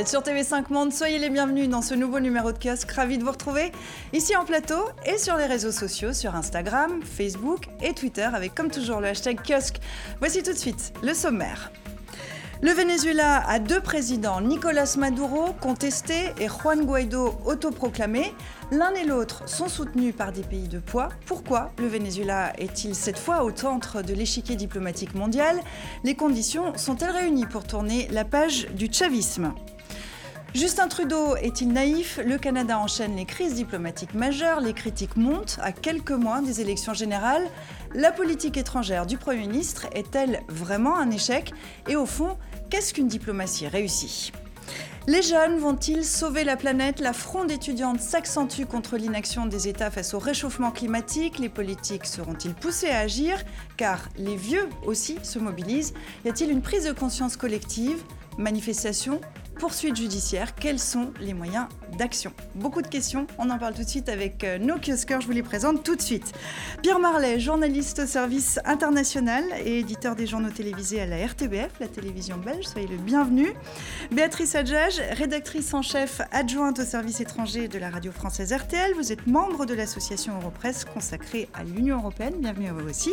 êtes sur TV5 Monde, soyez les bienvenus dans ce nouveau numéro de Kiosk. Ravi de vous retrouver ici en plateau et sur les réseaux sociaux, sur Instagram, Facebook et Twitter, avec comme toujours le hashtag Kiosk. Voici tout de suite le sommaire. Le Venezuela a deux présidents, Nicolas Maduro, contesté, et Juan Guaidó, autoproclamé. L'un et l'autre sont soutenus par des pays de poids. Pourquoi le Venezuela est-il cette fois au centre de l'échiquier diplomatique mondial? Les conditions sont-elles réunies pour tourner la page du chavisme? Justin Trudeau est-il naïf? Le Canada enchaîne les crises diplomatiques majeures, les critiques montent à quelques mois des élections générales. La politique étrangère du Premier ministre est-elle vraiment un échec? Et au fond, qu'est-ce qu'une diplomatie réussie? Les jeunes vont-ils sauver la planète? La fronde étudiante s'accentue contre l'inaction des États face au réchauffement climatique. Les politiques seront-ils poussés à agir? Car les vieux aussi se mobilisent. Y a-t-il une prise de conscience collective? Manifestations? Poursuites judiciaires? Quels sont les moyens d'action? Beaucoup de questions, on en parle tout de suite avec nos kioskers, je vous les présente tout de suite. Pierre Marlet, journaliste au service international et éditeur des journaux télévisés à la RTBF, la télévision belge, soyez le bienvenu. Béatrice Adjage, rédactrice en chef adjointe au service étranger de la radio française RTL, vous êtes membre de l'association Europresse consacrée à l'Union européenne, bienvenue à vous aussi.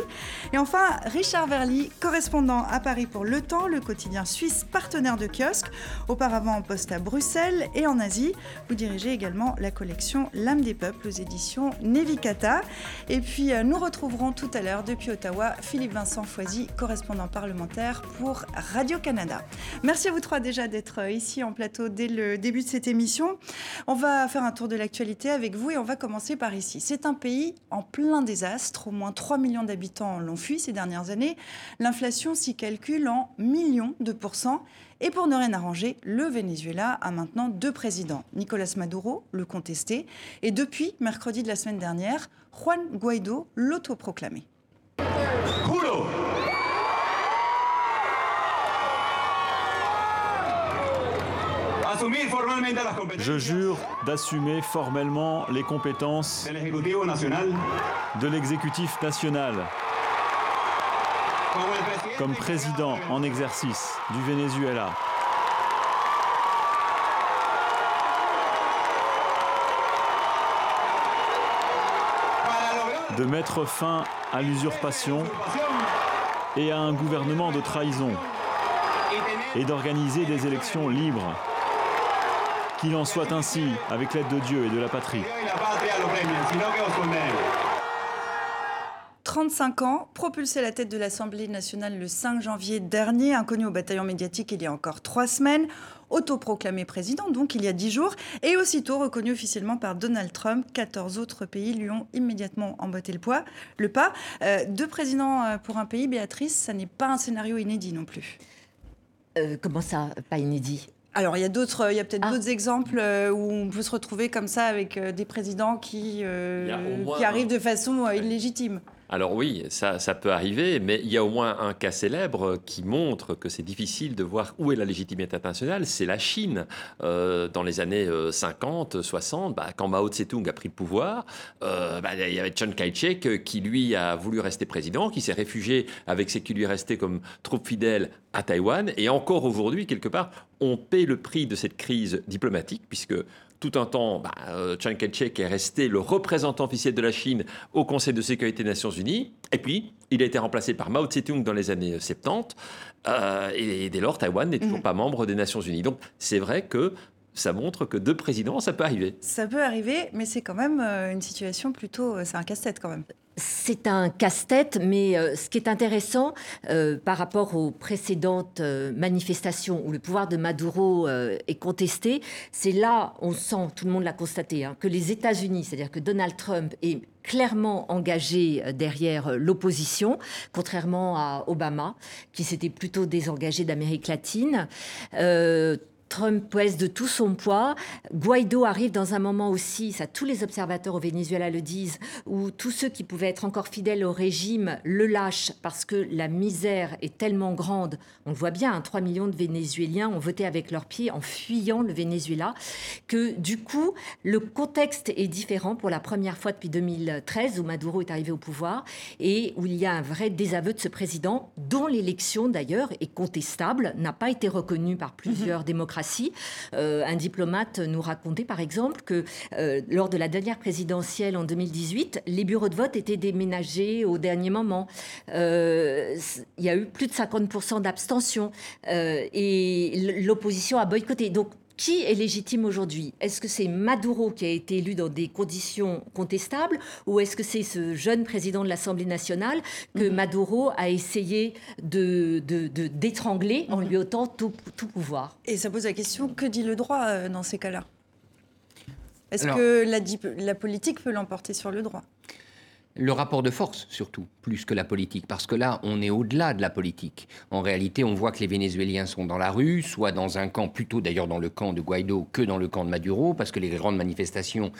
Et enfin, Richard Werly, correspondant à Paris pour Le Temps, le quotidien suisse partenaire de Kiosk, auparavant en poste à Bruxelles et en Asie. Vous dirigez également la collection L'âme des peuples aux éditions Nevicata. Et puis nous retrouverons tout à l'heure depuis Ottawa Philippe-Vincent Foisy, correspondant parlementaire pour Radio-Canada. Merci à vous trois déjà d'être ici en plateau dès le début de cette émission. On va faire un tour de l'actualité avec vous et on va commencer par ici. C'est un pays en plein désastre. Au moins 3 millions d'habitants l'ont fui ces dernières années. L'inflation s'y calcule en millions de pourcents. Et pour ne rien arranger, le Venezuela a maintenant deux présidents. Nicolas Maduro, le contesté, et depuis mercredi de la semaine dernière, Juan Guaidó, l'autoproclamé. Je jure d'assumer formellement les compétences de l'exécutif national, comme président en exercice du Venezuela. De mettre fin à l'usurpation et à un gouvernement de trahison et d'organiser des élections libres. Qu'il en soit ainsi avec l'aide de Dieu et de la patrie. 35 ans, propulsé à la tête de l'Assemblée nationale le 5 janvier dernier, inconnu au bataillon médiatique il y a encore 3 semaines, autoproclamé président donc il y a 10 jours, et aussitôt reconnu officiellement par Donald Trump. 14 autres pays lui ont immédiatement emboîté le pas. Deux présidents pour un pays, Béatrice, ça n'est pas un scénario inédit non plus. Comment ça, pas inédit ? Alors, il y a peut-être d'autres exemples où on peut se retrouver comme ça avec des présidents qui arrivent de façon illégitime. Alors oui, ça peut arriver, mais il y a au moins un cas célèbre qui montre que c'est difficile de voir où est la légitimité internationale, c'est la Chine. Dans les années 50, 60, quand Mao Zedong a pris le pouvoir, il y avait Chiang Kai-shek qui, lui, a voulu rester président, qui s'est réfugié avec ce qui lui restait comme troupes fidèles à Taïwan. Et encore aujourd'hui, quelque part, on paie le prix de cette crise diplomatique, puisque tout un temps, Chiang Kai-shek est resté le représentant officiel de la Chine au Conseil de sécurité des Nations Unies. Et puis, il a été remplacé par Mao Zedong dans les années 70. Et dès lors, Taïwan n'est toujours pas membre des Nations Unies. Donc, c'est vrai que ça montre que deux présidents, ça peut arriver. Ça peut arriver, mais c'est quand même une situation plutôt... C'est un casse-tête quand même. C'est un casse-tête, mais ce qui est intéressant par rapport aux précédentes manifestations où le pouvoir de Maduro est contesté, c'est là, on sent, tout le monde l'a constaté, que les États-Unis, c'est-à-dire que Donald Trump est clairement engagé derrière l'opposition, contrairement à Obama, qui s'était plutôt désengagé d'Amérique latine. Trump pèse de tout son poids. Guaido arrive dans un moment aussi, ça tous les observateurs au Venezuela le disent, où tous ceux qui pouvaient être encore fidèles au régime le lâchent parce que la misère est tellement grande. On le voit bien, 3 millions de Vénézuéliens ont voté avec leurs pieds en fuyant le Venezuela, que du coup, le contexte est différent pour la première fois depuis 2013 où Maduro est arrivé au pouvoir et où il y a un vrai désaveu de ce président, dont l'élection d'ailleurs est contestable, n'a pas été reconnue par plusieurs démocrates démocratie. Un diplomate nous racontait par exemple que lors de la dernière présidentielle en 2018, les bureaux de vote étaient déménagés au dernier moment. Il y a eu plus de 50% d'abstention et l'opposition a boycotté. Donc, qui est légitime aujourd'hui ? Est-ce que c'est Maduro qui a été élu dans des conditions contestables ou est-ce que c'est ce jeune président de l'Assemblée nationale que Maduro a essayé d'étrangler en lui ôtant tout pouvoir ? Et ça pose la question, que dit le droit dans ces cas-là ? Est-ce que la politique peut l'emporter sur le droit ? Le rapport de force, surtout, plus que la politique, parce que là, on est au-delà de la politique. En réalité, on voit que les Vénézuéliens sont dans la rue, soit dans un camp, plutôt d'ailleurs dans le camp de Guaido que dans le camp de Maduro, parce que les grandes manifestations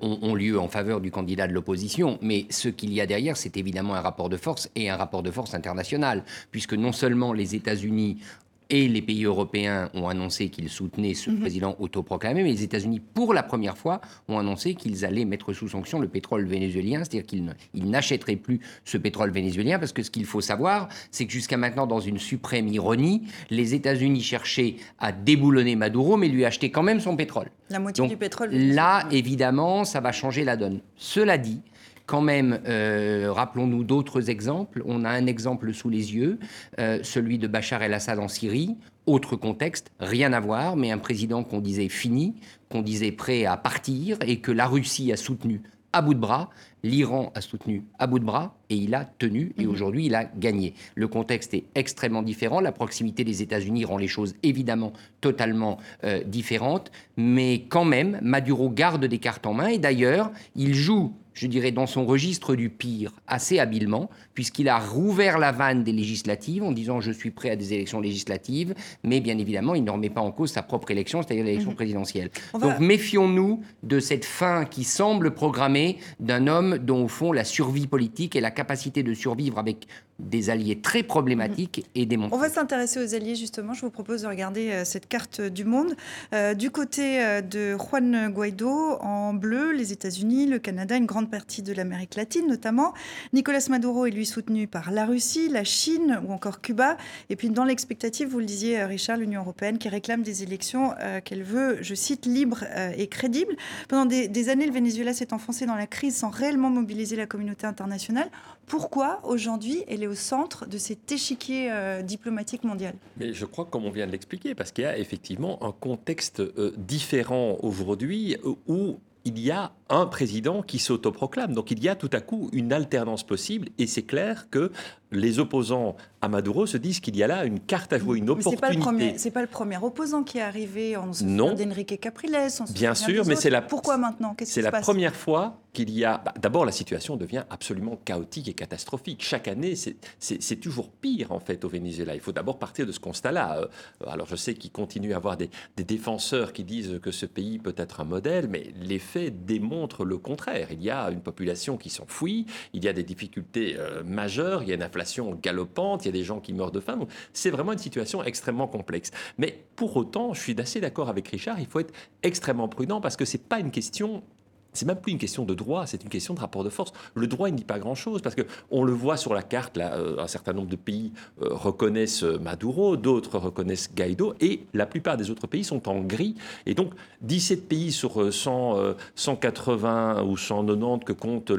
ont lieu en faveur du candidat de l'opposition. Mais ce qu'il y a derrière, c'est évidemment un rapport de force, et un rapport de force international, puisque non seulement les États-Unis et les pays européens ont annoncé qu'ils soutenaient ce président autoproclamé, mais les États-Unis, pour la première fois, ont annoncé qu'ils allaient mettre sous sanction le pétrole vénézuélien, c'est-à-dire qu'ils n'achèteraient plus ce pétrole vénézuélien, parce que ce qu'il faut savoir, c'est que jusqu'à maintenant, dans une suprême ironie, les États-Unis cherchaient à déboulonner Maduro, mais lui achetaient quand même son pétrole. La moitié du pétrole vénézuélien. Là, évidemment, ça va changer la donne. Cela dit, quand même, rappelons-nous d'autres exemples. On a un exemple sous les yeux, celui de Bachar el-Assad en Syrie. Autre contexte, rien à voir, mais un président qu'on disait fini, qu'on disait prêt à partir et que la Russie a soutenu à bout de bras. L'Iran a soutenu à bout de bras et il a tenu et aujourd'hui il a gagné. Le contexte est extrêmement différent. La proximité des États-Unis rend les choses évidemment totalement différentes. Mais quand même, Maduro garde des cartes en main et d'ailleurs, il joue, je dirais, dans son registre du pire assez habilement, puisqu'il a rouvert la vanne des législatives en disant « je suis prêt à des élections législatives », mais bien évidemment, il ne remet pas en cause sa propre élection, c'est-à-dire l'élection présidentielle. Donc méfions-nous de cette fin qui semble programmée d'un homme dont, au fond, la survie politique et la capacité de survivre avec des alliés très problématiques est démontrée. On va s'intéresser aux alliés, justement. Je vous propose de regarder cette carte du monde. Du côté de Juan Guaidó, en bleu, les États-Unis, le Canada, une grande partie de l'Amérique latine, notamment. Nicolas Maduro est, lui, soutenu par la Russie, la Chine ou encore Cuba. Et puis, dans l'expectative, vous le disiez, Richard, l'Union européenne qui réclame des élections qu'elle veut, je cite, libres et crédibles. Pendant des années, le Venezuela s'est enfoncé dans la crise sans réellement mobiliser la communauté internationale. Pourquoi, aujourd'hui, elle est au centre de cet échiquier diplomatique mondial ? Mais je crois, comme on vient de l'expliquer, parce qu'il y a effectivement un contexte différent aujourd'hui où il y a un président qui s'autoproclame. Donc il y a tout à coup une alternance possible et c'est clair que les opposants à Maduro se disent qu'il y a là une carte à jouer, une opportunité. C'est pas le premier opposant qui est arrivé. On se souvient d'Enrique Capriles. Bien sûr, mais c'est la... Pourquoi maintenant ? Qu'est-ce qui se passe ? C'est la première fois qu'il y a... D'abord, la situation devient absolument chaotique et catastrophique. Chaque année, c'est toujours pire, en fait, au Venezuela. Il faut d'abord partir de ce constat-là. Alors, je sais qu'il continue à avoir des défenseurs qui disent que ce pays peut être un modèle, mais les faits démontrent le contraire. Il y a une population qui s'enfuit, il y a des difficultés majeures, il y a une inflation galopante, il y a des gens qui meurent de faim. Donc, c'est vraiment une situation extrêmement complexe. Mais pour autant, je suis assez d'accord avec Richard, il faut être extrêmement prudent parce que c'est pas une question... C'est même plus une question de droit, c'est une question de rapport de force. Le droit, il ne dit pas grand-chose, parce qu'on le voit sur la carte, là, un certain nombre de pays reconnaissent Maduro, d'autres reconnaissent Guaido, et la plupart des autres pays sont en gris. Et donc, 17 pays sur 180 ou 190 que comptent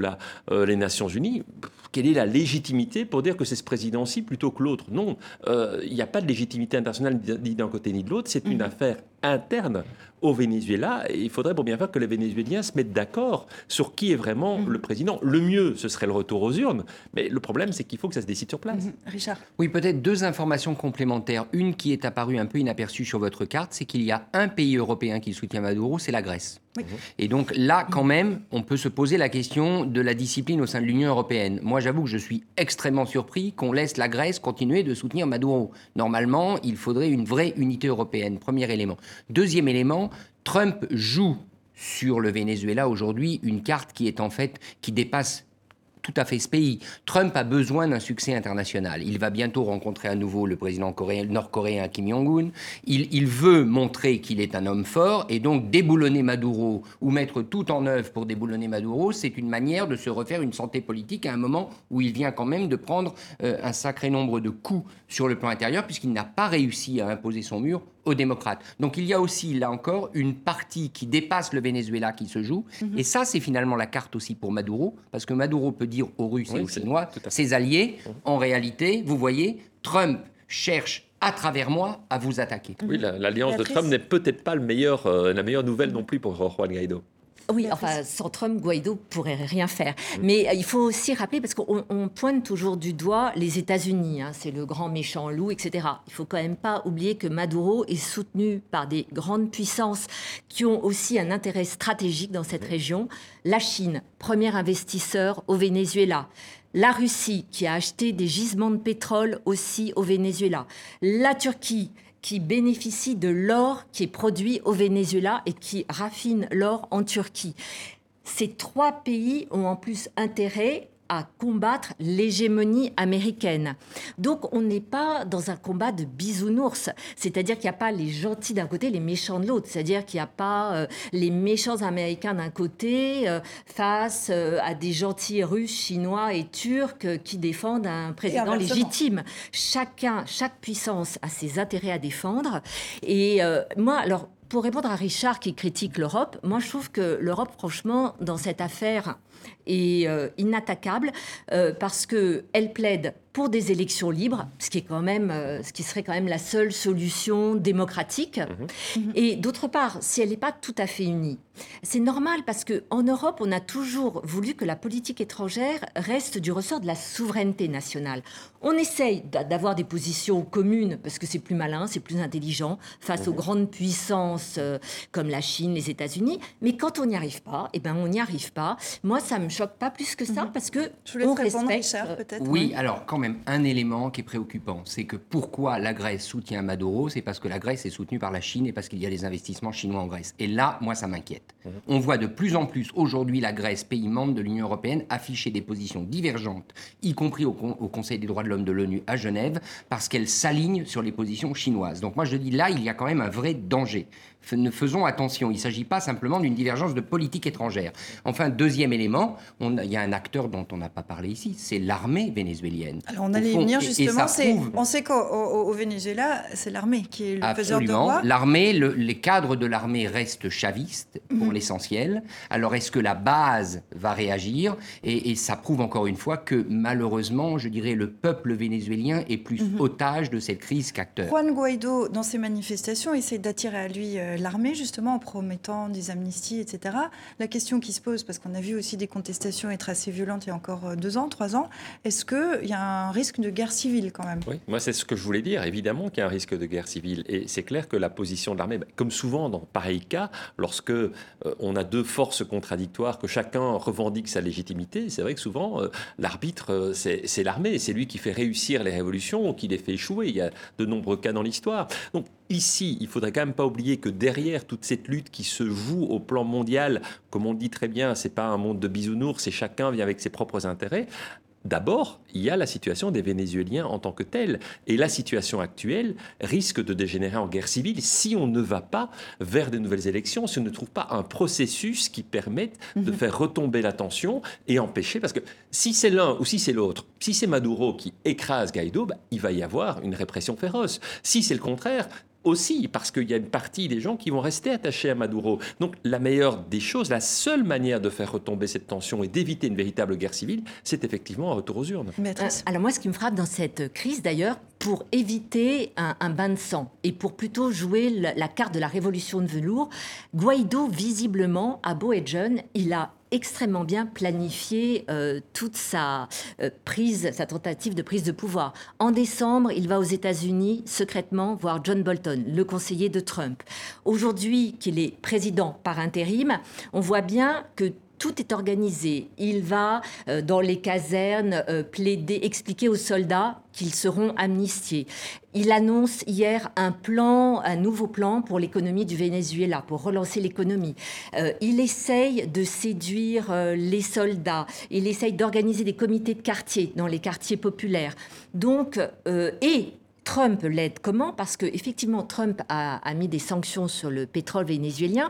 les Nations Unies, quelle est la légitimité pour dire que c'est ce président-ci plutôt que l'autre ? Non, il n'y a pas de légitimité internationale ni d'un côté ni de l'autre, c'est une affaire interne au Venezuela. Et il faudrait pour bien faire que les Vénézuéliens se mettent d'accord sur qui est vraiment le président. Le mieux, ce serait le retour aux urnes. Mais le problème, c'est qu'il faut que ça se décide sur place. Richard. Oui, peut-être deux informations complémentaires. Une qui est apparue un peu inaperçue sur votre carte, c'est qu'il y a un pays européen qui soutient Maduro, c'est la Grèce. Oui. Et donc là, quand même, on peut se poser la question de la discipline au sein de l'Union européenne. Moi, j'avoue que je suis extrêmement surpris qu'on laisse la Grèce continuer de soutenir Maduro. Normalement, il faudrait une vraie unité européenne, premier élément. Deuxième élément, Trump joue sur le Venezuela aujourd'hui une carte qui est en fait, qui dépasse tout à fait ce pays. Trump a besoin d'un succès international. Il va bientôt rencontrer à nouveau le président nord-coréen Kim Jong-un. Il veut montrer qu'il est un homme fort et donc déboulonner Maduro ou mettre tout en œuvre pour déboulonner Maduro, c'est une manière de se refaire une santé politique à un moment où il vient quand même de prendre un sacré nombre de coups sur le plan intérieur puisqu'il n'a pas réussi à imposer son mur aux démocrates. Donc il y a aussi, là encore, une partie qui dépasse le Venezuela qui se joue. Mm-hmm. Et ça, c'est finalement la carte aussi pour Maduro, parce que Maduro peut dire aux Russes et aux Chinois, ses alliés, en réalité, vous voyez, Trump cherche à travers moi à vous attaquer. Oui, l'alliance de Trump n'est peut-être pas la meilleure nouvelle non plus pour Juan Guaidó. Oui, enfin, sans Trump, Guaidó pourrait rien faire. Mais il faut aussi rappeler, parce qu'on pointe toujours du doigt les États-Unis, hein, c'est le grand méchant loup, etc. Il faut quand même pas oublier que Maduro est soutenu par des grandes puissances qui ont aussi un intérêt stratégique dans cette région. La Chine, premier investisseur au Venezuela. La Russie, qui a acheté des gisements de pétrole aussi au Venezuela. La Turquie, qui bénéficie de l'or qui est produit au Venezuela et qui raffine l'or en Turquie. Ces trois pays ont en plus intérêt à combattre l'hégémonie américaine. Donc on n'est pas dans un combat de bisounours, c'est-à-dire qu'il n'y a pas les gentils d'un côté, les méchants de l'autre, c'est-à-dire qu'il n'y a pas les méchants américains d'un côté face à des gentils russes, chinois et turcs qui défendent un président légitime. Chaque puissance a ses intérêts à défendre. Et moi, alors pour répondre à Richard qui critique l'Europe, moi je trouve que l'Europe, franchement, dans cette affaire est inattaquable parce qu'elle plaide pour des élections libres, ce qui serait quand même la seule solution démocratique. Mmh. Et d'autre part, si elle n'est pas tout à fait unie, c'est normal parce qu'en Europe, on a toujours voulu que la politique étrangère reste du ressort de la souveraineté nationale. On essaye d'avoir des positions communes parce que c'est plus malin, c'est plus intelligent face aux grandes puissances comme la Chine, les États-Unis. Mais quand on n'y arrive pas, on n'y arrive pas. Moi, ça me choque pas plus que ça parce que on respecte. Richard, peut-être. Oui, alors quand même un élément qui est préoccupant, c'est que pourquoi la Grèce soutient Maduro, c'est parce que la Grèce est soutenue par la Chine et parce qu'il y a des investissements chinois en Grèce. Et là, moi, ça m'inquiète. Mmh. On voit de plus en plus aujourd'hui la Grèce, pays membre de l'Union européenne, afficher des positions divergentes, y compris au Conseil des droits de l'homme de l'ONU à Genève, parce qu'elle s'aligne sur les positions chinoises. Donc moi, je dis là, il y a quand même un vrai danger. Faisons attention, il ne s'agit pas simplement d'une divergence de politique étrangère. Enfin, deuxième élément, il y a un acteur dont on n'a pas parlé ici, c'est l'armée vénézuélienne. Alors on allait y venir justement, on sait qu'au Venezuela, c'est l'armée qui est le faiseur de roi. L'armée, les cadres de l'armée restent chavistes pour l'essentiel. Alors est-ce que la base va réagir et ça prouve encore une fois que malheureusement, je dirais, le peuple vénézuélien est plus otage de cette crise qu'acteur. Juan Guaidó, dans ses manifestations, essaie d'attirer à lui l'armée, justement, en promettant des amnisties, etc. La question qui se pose, parce qu'on a vu aussi des contestations être assez violentes il y a encore 2 ans, 3 ans, est-ce qu'il y a un risque de guerre civile, quand même ? Oui, moi, c'est ce que je voulais dire. Évidemment qu'il y a un risque de guerre civile. Et c'est clair que la position de l'armée, comme souvent dans pareil cas, lorsque on a 2 forces contradictoires, que chacun revendique sa légitimité, c'est vrai que souvent, l'arbitre, c'est l'armée. C'est lui qui fait réussir les révolutions ou qui les fait échouer. Il y a de nombreux cas dans l'histoire. Donc, ici, il ne faudrait quand même pas oublier que derrière toute cette lutte qui se joue au plan mondial, comme on dit très bien, ce n'est pas un monde de bisounours, c'est chacun vient avec ses propres intérêts. D'abord, il y a la situation des Vénézuéliens en tant que telle. Et la situation actuelle risque de dégénérer en guerre civile si on ne va pas vers de nouvelles élections, si on ne trouve pas un processus qui permette de faire retomber la tension et empêcher. Parce que si c'est l'un ou si c'est l'autre, si c'est Maduro qui écrase Guaidó, il va y avoir une répression féroce. Si c'est le contraire... aussi, parce qu'il y a une partie des gens qui vont rester attachés à Maduro. Donc, la meilleure des choses, la seule manière de faire retomber cette tension et d'éviter une véritable guerre civile, c'est effectivement un retour aux urnes. Alors moi, ce qui me frappe dans cette crise, d'ailleurs, pour éviter un bain de sang et pour plutôt jouer la carte de la révolution de velours, Guaidó, visiblement, à beau et jeune, il a extrêmement bien planifié toute sa tentative de prise de pouvoir. En décembre, il va aux États-Unis secrètement voir John Bolton, le conseiller de Trump. Aujourd'hui, qu'il est président par intérim, on voit bien que tout est organisé. Il va dans les casernes plaider, expliquer aux soldats qu'ils seront amnistiés. Il annonce hier un nouveau plan pour l'économie du Venezuela, pour relancer l'économie. Il essaye de séduire les soldats. Il essaye d'organiser des comités de quartier dans les quartiers populaires. Donc, Trump l'aide comment ? Parce que effectivement, Trump a mis des sanctions sur le pétrole vénézuélien.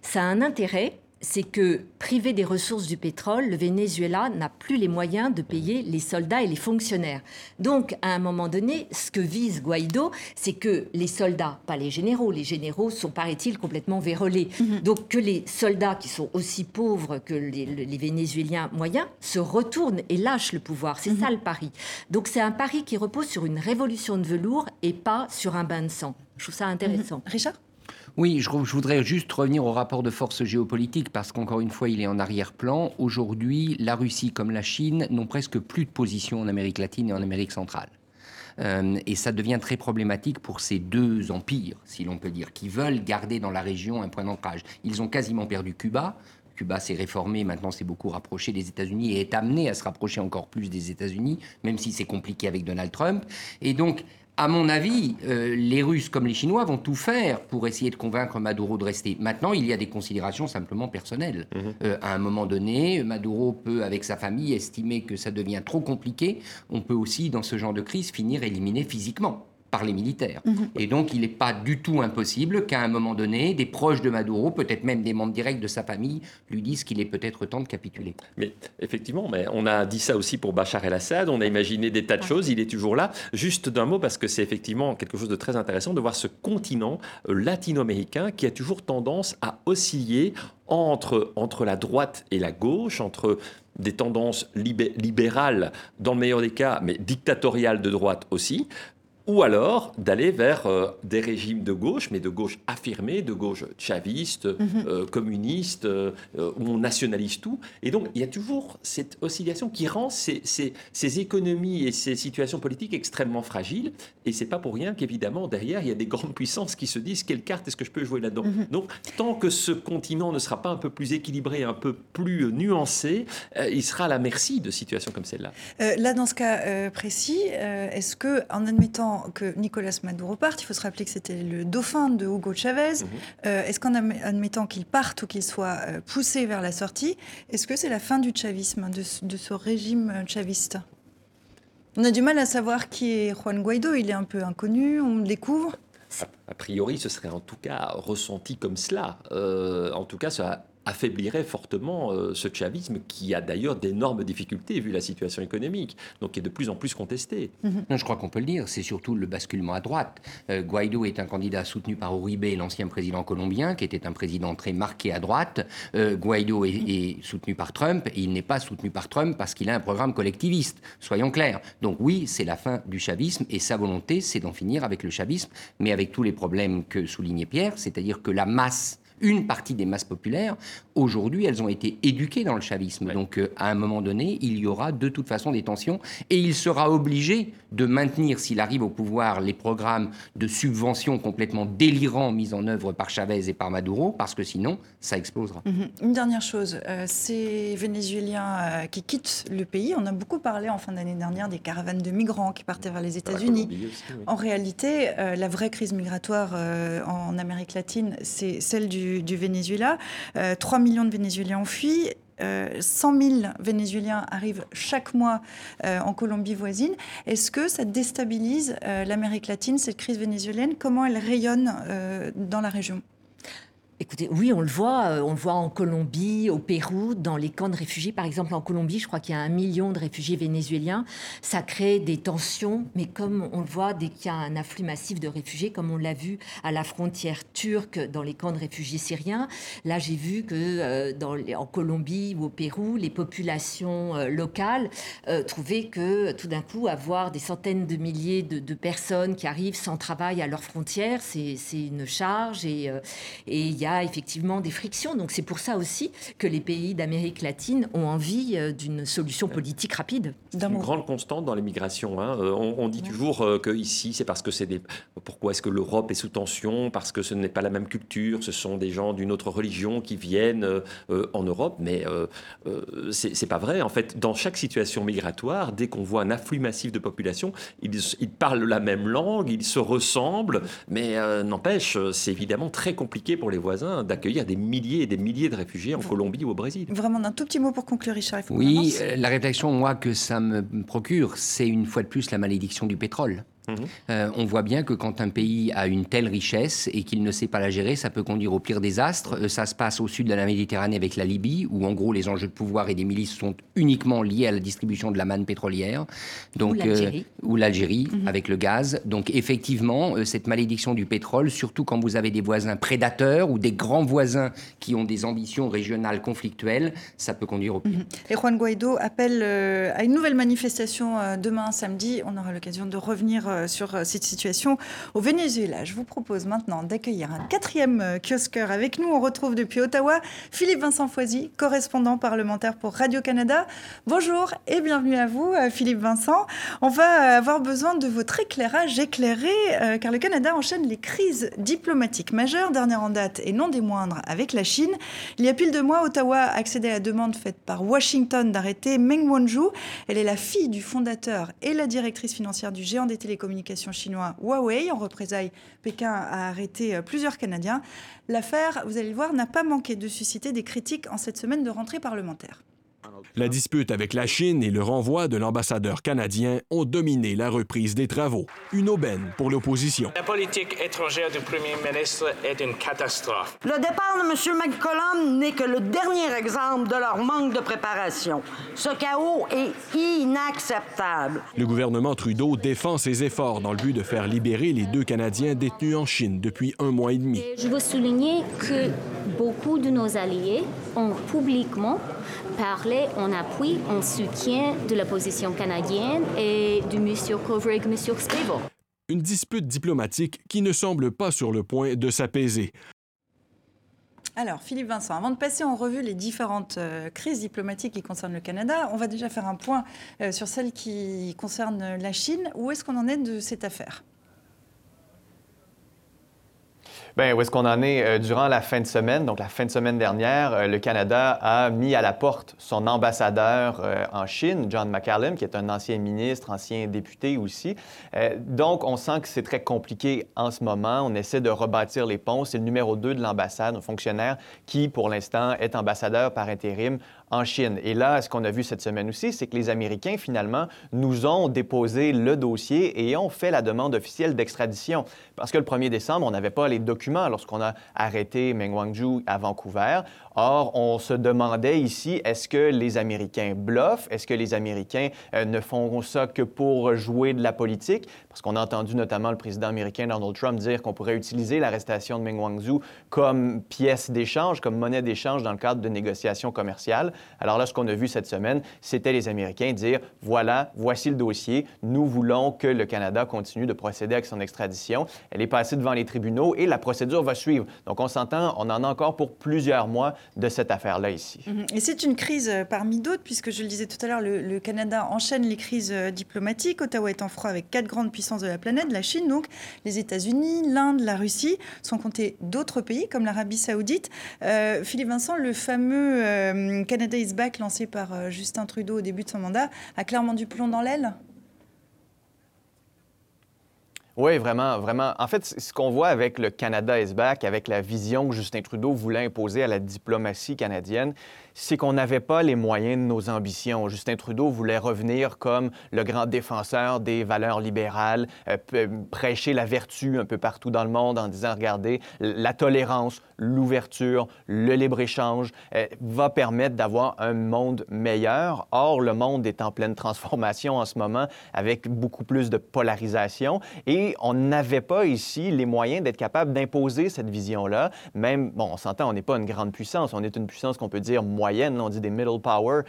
Ça a un intérêt. c'est que, privé des ressources du pétrole, le Venezuela n'a plus les moyens de payer les soldats et les fonctionnaires. Donc, à un moment donné, ce que vise Guaido, c'est que les soldats, pas les généraux, les généraux sont, paraît-il, complètement vérolés. Mm-hmm. Donc, que les soldats, qui sont aussi pauvres que les Vénézuéliens moyens, se retournent et lâchent le pouvoir. C'est ça le pari. Donc, c'est un pari qui repose sur une révolution de velours et pas sur un bain de sang. Je trouve ça intéressant. Richard ? Oui, je voudrais juste revenir au rapport de force géopolitique parce qu'encore une fois, il est en arrière-plan. Aujourd'hui, la Russie comme la Chine n'ont presque plus de position en Amérique latine et en Amérique centrale. Et ça devient très problématique pour ces deux empires, si l'on peut dire, qui veulent garder dans la région un point d'ancrage. Ils ont quasiment perdu Cuba. Cuba s'est réformé, maintenant s'est beaucoup rapproché des États-Unis et est amené à se rapprocher encore plus des États-Unis, même si c'est compliqué avec Donald Trump. Et donc, à mon avis, les Russes comme les Chinois vont tout faire pour essayer de convaincre Maduro de rester. Maintenant, il y a des considérations simplement personnelles. À un moment donné, Maduro peut, avec sa famille, estimer que ça devient trop compliqué. On peut aussi, dans ce genre de crise, finir éliminé physiquement par les militaires. Et donc, il n'est pas du tout impossible qu'à un moment donné, des proches de Maduro, peut-être même des membres directs de sa famille, lui disent qu'il est peut-être temps de capituler. Mais effectivement, mais on a dit ça aussi pour Bachar el-Assad, on a imaginé des tas de choses, il est toujours là. Juste d'un mot, parce que c'est effectivement quelque chose de très intéressant de voir ce continent latino-américain qui a toujours tendance à osciller entre la droite et la gauche, entre des tendances libérales, dans le meilleur des cas, mais dictatoriales de droite aussi, ou alors d'aller vers des régimes de gauche, mais de gauche affirmée, de gauche chaviste, communiste, où on nationalise tout. Et donc, il y a toujours cette oscillation qui rend ces économies et ces situations politiques extrêmement fragiles. Et ce n'est pas pour rien qu'évidemment, derrière, il y a des grandes puissances qui se disent « Quelle carte est-ce que je peux jouer là-dedans ?» Donc, tant que ce continent ne sera pas un peu plus équilibré, un peu plus nuancé, il sera à la merci de situations comme celle-là. Là, dans ce cas précis, est-ce qu'en admettant que Nicolas Maduro parte, il faut se rappeler que c'était le dauphin de Hugo Chavez. Est-ce qu'en admettant qu'il parte ou qu'il soit poussé vers la sortie, est-ce que c'est la fin du chavisme, de ce régime chaviste ? On a du mal à savoir qui est Juan Guaido, il est un peu inconnu, on le découvre. A priori, ce serait en tout cas ressenti comme cela. En tout cas, ça affaiblirait fortement ce chavisme qui a d'ailleurs d'énormes difficultés vu la situation économique, donc qui est de plus en plus contesté. Non, je crois qu'on peut le dire, c'est surtout le basculement à droite. Guaido est un candidat soutenu par Uribe, l'ancien président colombien, qui était un président très marqué à droite. Guaido est soutenu par Trump, et il n'est pas soutenu par Trump parce qu'il a un programme collectiviste, soyons clairs. Donc oui, c'est la fin du chavisme, et sa volonté, c'est d'en finir avec le chavisme, mais avec tous les problèmes que soulignait Pierre, c'est-à-dire que la masse, une partie des masses populaires, aujourd'hui, elles ont été éduquées dans le chavisme. Ouais. Donc, à un moment donné, il y aura de toute façon des tensions et il sera obligé de maintenir, s'il arrive au pouvoir, les programmes de subvention complètement délirants mis en œuvre par Chavez et par Maduro, parce que sinon, ça explosera. Une dernière chose, ces Vénézuéliens qui quittent le pays, on a beaucoup parlé en fin d'année dernière des caravanes de migrants qui partaient vers les États-Unis. En réalité, la vraie crise migratoire en Amérique latine, c'est celle du Venezuela. 3 millions de Vénézuéliens ont fui, 100 000 Vénézuéliens arrivent chaque mois en Colombie voisine. Est-ce que ça déstabilise l'Amérique latine, cette crise vénézuélienne? Comment elle rayonne dans la région? Écoutez, oui, on le voit en Colombie, au Pérou, dans les camps de réfugiés. Par exemple, en Colombie, je crois qu'il y a 1 million de réfugiés vénézuéliens. Ça crée des tensions, mais comme on le voit, dès qu'il y a un afflux massif de réfugiés, comme on l'a vu à la frontière turque dans les camps de réfugiés syriens, là, j'ai vu que en Colombie ou au Pérou, les populations locales trouvaient que, tout d'un coup, avoir des centaines de milliers de personnes qui arrivent sans travail à leurs frontières, c'est une charge et il y a effectivement des frictions. Donc c'est pour ça aussi que les pays d'Amérique latine ont envie d'une solution politique rapide. C'est une grande constante dans les migrations. On dit toujours qu'ici, c'est parce que c'est des... Pourquoi est-ce que l'Europe est sous tension? Parce que ce n'est pas la même culture, ce sont des gens d'une autre religion qui viennent en Europe, mais c'est pas vrai. En fait, dans chaque situation migratoire, dès qu'on voit un afflux massif de population, ils parlent la même langue, ils se ressemblent, mais n'empêche, c'est évidemment très compliqué pour les voisins d'accueillir des milliers et des milliers de réfugiés en Colombie ou au Brésil. Vraiment, d'un tout petit mot pour conclure, Richard. Oui, la réflexion, moi, que ça me procure, c'est une fois de plus la malédiction du pétrole. On voit bien que quand un pays a une telle richesse et qu'il ne sait pas la gérer, ça peut conduire au pire désastre. Ça se passe au sud de la Méditerranée avec la Libye, où en gros les enjeux de pouvoir et des milices sont uniquement liés à la distribution de la manne pétrolière. Donc, ou l'Algérie avec le gaz. Donc effectivement, cette malédiction du pétrole, surtout quand vous avez des voisins prédateurs ou des grands voisins qui ont des ambitions régionales conflictuelles, ça peut conduire au pire. Et Juan Guaidó appelle à une nouvelle manifestation demain samedi. On aura l'occasion de revenir sur cette situation au Venezuela. Je vous propose maintenant d'accueillir un quatrième kiosqueur avec nous. On retrouve depuis Ottawa Philippe-Vincent Foisy, correspondant parlementaire pour Radio-Canada. Bonjour et bienvenue à vous, Philippe-Vincent. On va avoir besoin de votre éclairage éclairé, car le Canada enchaîne les crises diplomatiques majeures, dernière en date et non des moindres, avec la Chine. Il y a pile 2 mois, Ottawa accédait à la demande faite par Washington d'arrêter Meng Wanzhou. Elle est la fille du fondateur et la directrice financière du géant des télécommunications chinois Huawei. En représailles, Pékin a arrêté plusieurs Canadiens. L'affaire, vous allez le voir, n'a pas manqué de susciter des critiques en cette semaine de rentrée parlementaire. La dispute avec la Chine et le renvoi de l'ambassadeur canadien ont dominé la reprise des travaux. Une aubaine pour l'opposition. La politique étrangère du premier ministre est une catastrophe. Le départ de M. McCollum n'est que le dernier exemple de leur manque de préparation. Ce chaos est inacceptable. Le gouvernement Trudeau défend ses efforts dans le but de faire libérer les 2 Canadiens détenus en Chine depuis 1 mois et demi. Et je veux souligner que beaucoup de nos alliés ont publiquement parler en appui, en soutien de la position canadienne et du monsieur Kovrig, monsieur Spavor. Une dispute diplomatique qui ne semble pas sur le point de s'apaiser. Alors, Philippe Vincent, avant de passer en revue les différentes crises diplomatiques qui concernent le Canada, on va déjà faire un point sur celle qui concerne la Chine. Où est-ce qu'on en est de cette affaire? Bien, où est-ce qu'on en est? Durant la fin de semaine, donc la fin de semaine dernière, le Canada a mis à la porte son ambassadeur en Chine, John McCallum, qui est un ancien ministre, ancien député aussi. Donc, on sent que c'est très compliqué en ce moment. On essaie de rebâtir les ponts. C'est le numéro 2 de l'ambassade, un fonctionnaire qui, pour l'instant, est ambassadeur par intérim en Chine. Et là, ce qu'on a vu cette semaine aussi, c'est que les Américains, finalement, nous ont déposé le dossier et ont fait la demande officielle d'extradition. Parce que le 1er décembre, on n'avait pas les documents lorsqu'on a arrêté Meng Wanzhou à Vancouver. Or, on se demandait ici, est-ce que les Américains bluffent? Est-ce que les Américains ne font ça que pour jouer de la politique? Parce qu'on a entendu notamment le président américain Donald Trump dire qu'on pourrait utiliser l'arrestation de Meng Wanzhou comme pièce d'échange, comme monnaie d'échange dans le cadre de négociations commerciales. Alors là, ce qu'on a vu cette semaine, c'était les Américains dire « Voilà, voici le dossier. Nous voulons que le Canada continue de procéder avec son extradition. » Elle est passée devant les tribunaux et la procédure va suivre. Donc on s'entend, on en a encore pour plusieurs mois de cette affaire-là ici. Et c'est une crise parmi d'autres, puisque je le disais tout à l'heure, le Canada enchaîne les crises diplomatiques. Ottawa est en froid avec 4 grandes puissances de la planète, la Chine donc, les États-Unis, l'Inde, la Russie, sans compter d'autres pays comme l'Arabie saoudite. Philippe Vincent, le fameux Canada Is Back, lancé par Justin Trudeau au début de son mandat, a clairement du plomb dans l'aile? Oui, vraiment, vraiment. En fait, ce qu'on voit avec le Canada Is Back, avec la vision que Justin Trudeau voulait imposer à la diplomatie canadienne, c'est qu'on n'avait pas les moyens de nos ambitions. Justin Trudeau voulait revenir comme le grand défenseur des valeurs libérales, prêcher la vertu un peu partout dans le monde en disant, regardez, la tolérance, l'ouverture, le libre-échange va permettre d'avoir un monde meilleur. Or, le monde est en pleine transformation en ce moment avec beaucoup plus de polarisation et on n'avait pas ici les moyens d'être capable d'imposer cette vision-là. Même, bon, on s'entend, on n'est pas une grande puissance, on est une puissance qu'on peut dire moyenne, on dit des middle power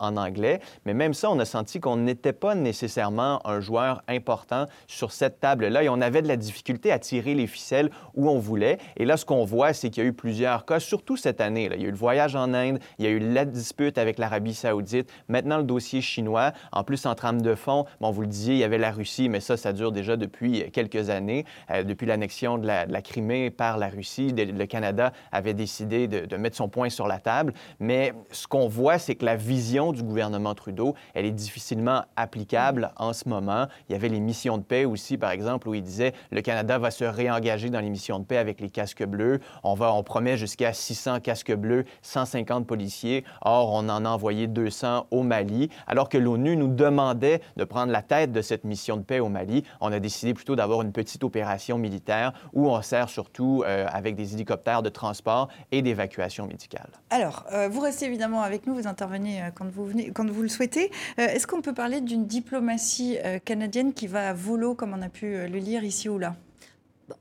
en anglais, mais même ça, on a senti qu'on n'était pas nécessairement un joueur important sur cette table-là et on avait de la difficulté à tirer les ficelles où on voulait. Et là, ce qu'on voit, c'est qu'il y a eu plusieurs cas, surtout cette année. Là. Il y a eu le voyage en Inde, il y a eu la dispute avec l'Arabie saoudite, maintenant le dossier chinois, en plus en trame de fond, bon, vous le disiez, il y avait la Russie, mais ça dure déjà depuis depuis quelques années, depuis l'annexion de la Crimée par la Russie. Le Canada avait décidé de mettre son point sur la table. Mais ce qu'on voit, c'est que la vision du gouvernement Trudeau, elle est difficilement applicable en ce moment. Il y avait les missions de paix aussi, par exemple, où il disait « Le Canada va se réengager dans les missions de paix avec les casques bleus. On promet jusqu'à 600 casques bleus, 150 policiers. Or, on en a envoyé 200 au Mali. Alors que l'ONU nous demandait de prendre la tête de cette mission de paix au Mali, on a décidé plutôt d'avoir une petite opération militaire où on sert surtout avec des hélicoptères de transport et d'évacuation médicale. » Alors, vous restez évidemment avec nous, vous intervenez quand vous le souhaitez. Est-ce qu'on peut parler d'une diplomatie canadienne qui va à volo, comme on a pu le lire ici ou là?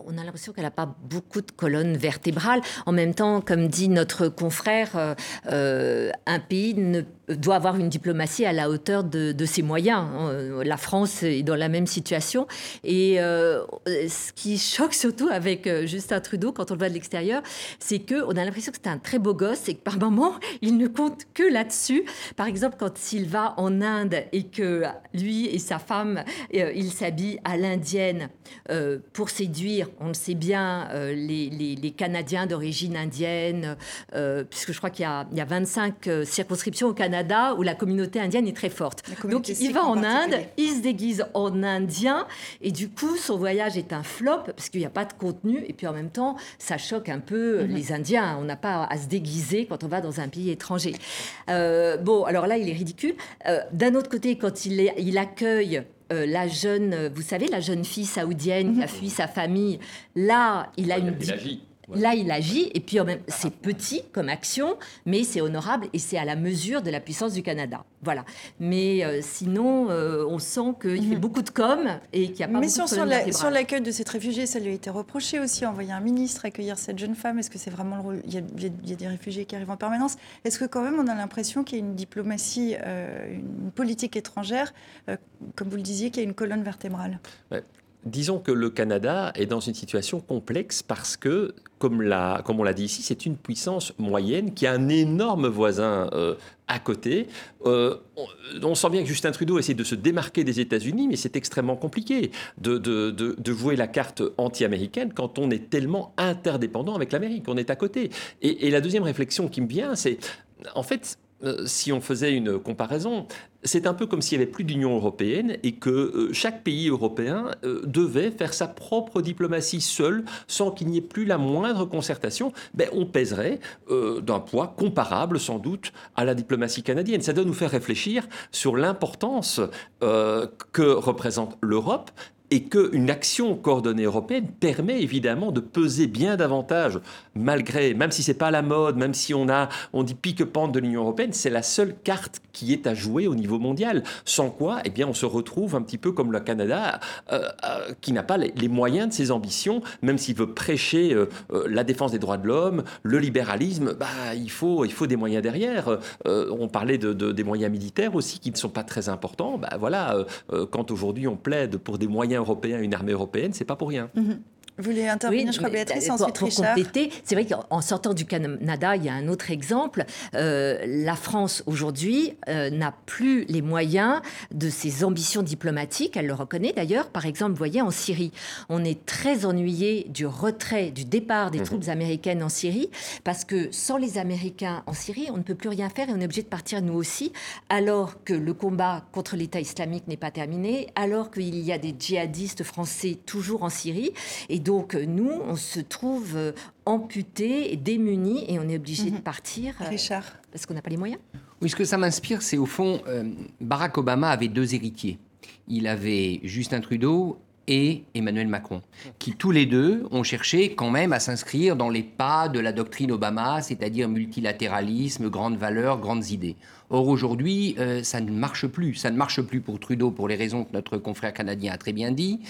On a l'impression qu'elle n'a pas beaucoup de colonnes vertébrales. En même temps, comme dit notre confrère, un pays doit avoir une diplomatie à la hauteur de ses moyens. La France est dans la même situation. Et ce qui choque surtout avec Justin Trudeau, quand on le voit de l'extérieur, c'est qu'on a l'impression que c'est un très beau gosse et que par moments, il ne compte que là-dessus. Par exemple, quand il va en Inde et que lui et sa femme, ils s'habillent à l'indienne pour séduire, on le sait bien, les Canadiens d'origine indienne, puisque je crois qu'il y a 25 circonscriptions au Canada où la communauté indienne est très forte. Donc, il va en Inde, il se déguise en indien et du coup, son voyage est un flop parce qu'il n'y a pas de contenu et puis en même temps, ça choque un peu les Indiens. On n'a pas à se déguiser quand on va dans un pays étranger. Bon, alors là, il est ridicule. D'un autre côté, quand il accueille la jeune, vous savez, la jeune fille saoudienne qui a fui sa famille, là, il a une... Là, il agit, et puis c'est petit comme action, mais c'est honorable et c'est à la mesure de la puissance du Canada. Voilà. Mais sinon, on sent qu'il fait beaucoup de com et qu'il n'y a pas beaucoup de colonne. Mais sur l'accueil de cette réfugiée, ça lui a été reproché aussi, envoyer un ministre accueillir cette jeune femme. Est-ce que c'est vraiment le rôle ? Il y a des réfugiés qui arrivent en permanence. Est-ce que quand même, on a l'impression qu'il y a une diplomatie, une politique étrangère, comme vous le disiez, qu'il y a une colonne vertébrale ? Ouais. Disons que le Canada est dans une situation complexe parce que, comme on l'a dit ici, c'est une puissance moyenne qui a un énorme voisin à côté. On sent bien que Justin Trudeau essaie de se démarquer des États-Unis, mais c'est extrêmement compliqué de jouer la carte anti-américaine quand on est tellement interdépendant avec l'Amérique, on est à côté. Et la deuxième réflexion qui me vient, c'est en fait... Si on faisait une comparaison, c'est un peu comme s'il n'y avait plus d'Union européenne et que chaque pays européen devait faire sa propre diplomatie seul, sans qu'il n'y ait plus la moindre concertation. On pèserait d'un poids comparable, sans doute, à la diplomatie canadienne. Ça doit nous faire réfléchir sur l'importance que représente l'Europe. Et qu'une action coordonnée européenne permet évidemment de peser bien davantage, malgré, même si ce n'est pas à la mode, même si on dit pique-pente de l'Union européenne, c'est la seule carte qui est à jouer au niveau mondial. Sans quoi, eh bien, on se retrouve un petit peu comme le Canada, qui n'a pas les moyens de ses ambitions, même s'il veut prêcher la défense des droits de l'homme, le libéralisme, il faut des moyens derrière. On parlait des moyens militaires aussi, qui ne sont pas très importants. Quand aujourd'hui on plaide pour des moyens européen, une armée européenne, c'est pas pour rien. Vous voulez intervenir, je crois, Béatrice, ensuite Richard. Pour compléter, c'est vrai qu'en sortant du Canada, il y a un autre exemple. La France, aujourd'hui, n'a plus les moyens de ses ambitions diplomatiques. Elle le reconnaît, d'ailleurs. Par exemple, vous voyez, en Syrie, on est très ennuyé du retrait, du départ des troupes américaines en Syrie, parce que sans les Américains en Syrie, on ne peut plus rien faire et on est obligé de partir, nous aussi, alors que le combat contre l'État islamique n'est pas terminé, alors qu'il y a des djihadistes français toujours en Syrie. Et donc, nous, on se trouve amputés et démunis et on est obligés de partir parce qu'on n'a pas les moyens. Oui, ce que ça m'inspire, c'est au fond, Barack Obama avait deux héritiers. Il avait Justin Trudeau et Emmanuel Macron, qui tous les deux ont cherché quand même à s'inscrire dans les pas de la doctrine Obama, c'est-à-dire multilatéralisme, grandes valeurs, grandes idées. Or aujourd'hui, ça ne marche plus. Ça ne marche plus pour Trudeau pour les raisons que notre confrère canadien a très bien dit.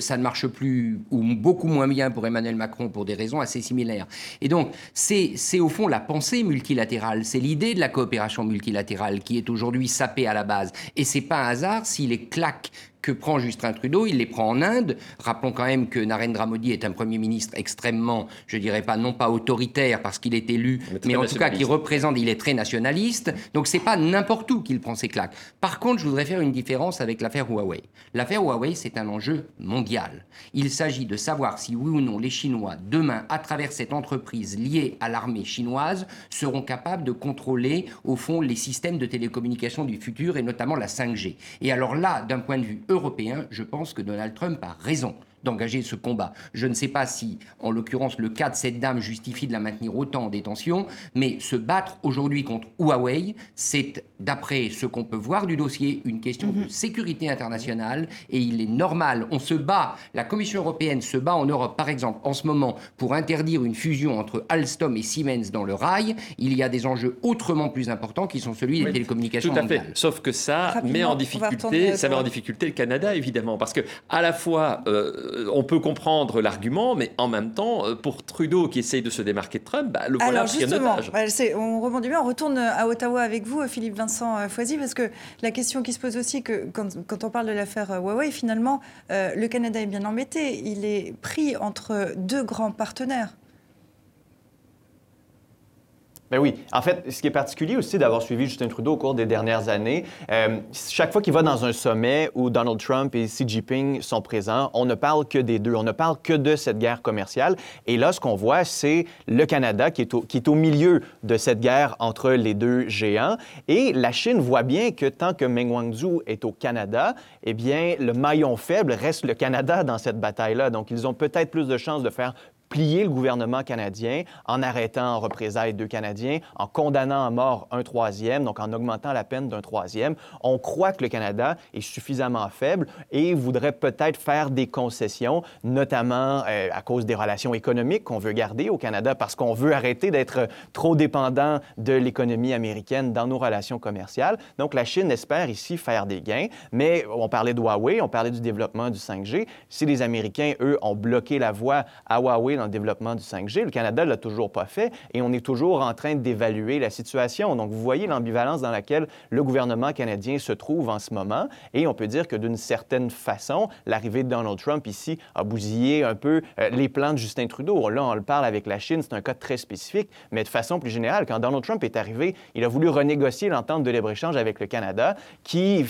Ça ne marche plus, ou beaucoup moins bien pour Emmanuel Macron pour des raisons assez similaires. Et donc, c'est au fond la pensée multilatérale, c'est l'idée de la coopération multilatérale qui est aujourd'hui sapée à la base. Et c'est pas un hasard si les claques que prend Justin Trudeau, il les prend en Inde. Rappelons quand même que Narendra Modi est un Premier ministre extrêmement, je dirais pas, non pas autoritaire parce qu'il est élu, mais en tout cas qui représente, il est très nationaliste. Donc c'est pas n'importe où qu'il prend ses claques. Par contre, je voudrais faire une différence avec l'affaire Huawei. L'affaire Huawei, c'est un enjeu mondial. Il s'agit de savoir si oui ou non les Chinois, demain, à travers cette entreprise liée à l'armée chinoise, seront capables de contrôler, au fond, les systèmes de télécommunications du futur et notamment la 5G. Et alors là, d'un point de vue européen, je pense que Donald Trump a raison d'engager ce combat. Je ne sais pas si, en l'occurrence, le cas de cette dame justifie de la maintenir autant en détention, mais se battre aujourd'hui contre Huawei, c'est, d'après ce qu'on peut voir du dossier, une question de sécurité internationale, et il est normal, on se bat, la Commission européenne se bat en Europe, par exemple, en ce moment, pour interdire une fusion entre Alstom et Siemens dans le rail. Il y a des enjeux autrement plus importants qui sont celui des télécommunications mondiales. Tout à fait, sauf que ça met en difficulté, le Canada, évidemment, parce que, à la fois, on peut comprendre l'argument, mais en même temps, pour Trudeau qui essaye de se démarquer de Trump, le voilà pris en otage. On rebondit bien, on retourne à Ottawa avec vous, Philippe-Vincent Foisy, parce que la question qui se pose aussi, que quand on parle de l'affaire Huawei, finalement, le Canada est bien embêté. Il est pris entre deux grands partenaires. Ben oui. En fait, ce qui est particulier aussi d'avoir suivi Justin Trudeau au cours des dernières années, chaque fois qu'il va dans un sommet où Donald Trump et Xi Jinping sont présents, on ne parle que des deux, on ne parle que de cette guerre commerciale. Et là, ce qu'on voit, c'est le Canada qui est au milieu de cette guerre entre les deux géants. Et la Chine voit bien que tant que Meng Wanzhou est au Canada, eh bien, le maillon faible reste le Canada dans cette bataille-là. Donc, ils ont peut-être plus de chances de faire plier le gouvernement canadien en arrêtant en représailles deux Canadiens, en condamnant à mort un troisième, donc en augmentant la peine d'un troisième. On croit que le Canada est suffisamment faible et voudrait peut-être faire des concessions, notamment à cause des relations économiques qu'on veut garder au Canada parce qu'on veut arrêter d'être trop dépendant de l'économie américaine dans nos relations commerciales. Donc la Chine espère ici faire des gains, mais on parlait de Huawei, on parlait du développement du 5G. Si les Américains, eux, ont bloqué la voie à Huawei dans le développement du 5G. Le Canada ne l'a toujours pas fait et on est toujours en train d'évaluer la situation. Donc, vous voyez l'ambivalence dans laquelle le gouvernement canadien se trouve en ce moment et on peut dire que d'une certaine façon, l'arrivée de Donald Trump ici a bousillé un peu les plans de Justin Trudeau. Là, on le parle avec la Chine, c'est un cas très spécifique, mais de façon plus générale, quand Donald Trump est arrivé, il a voulu renégocier l'entente de libre-échange avec le Canada qui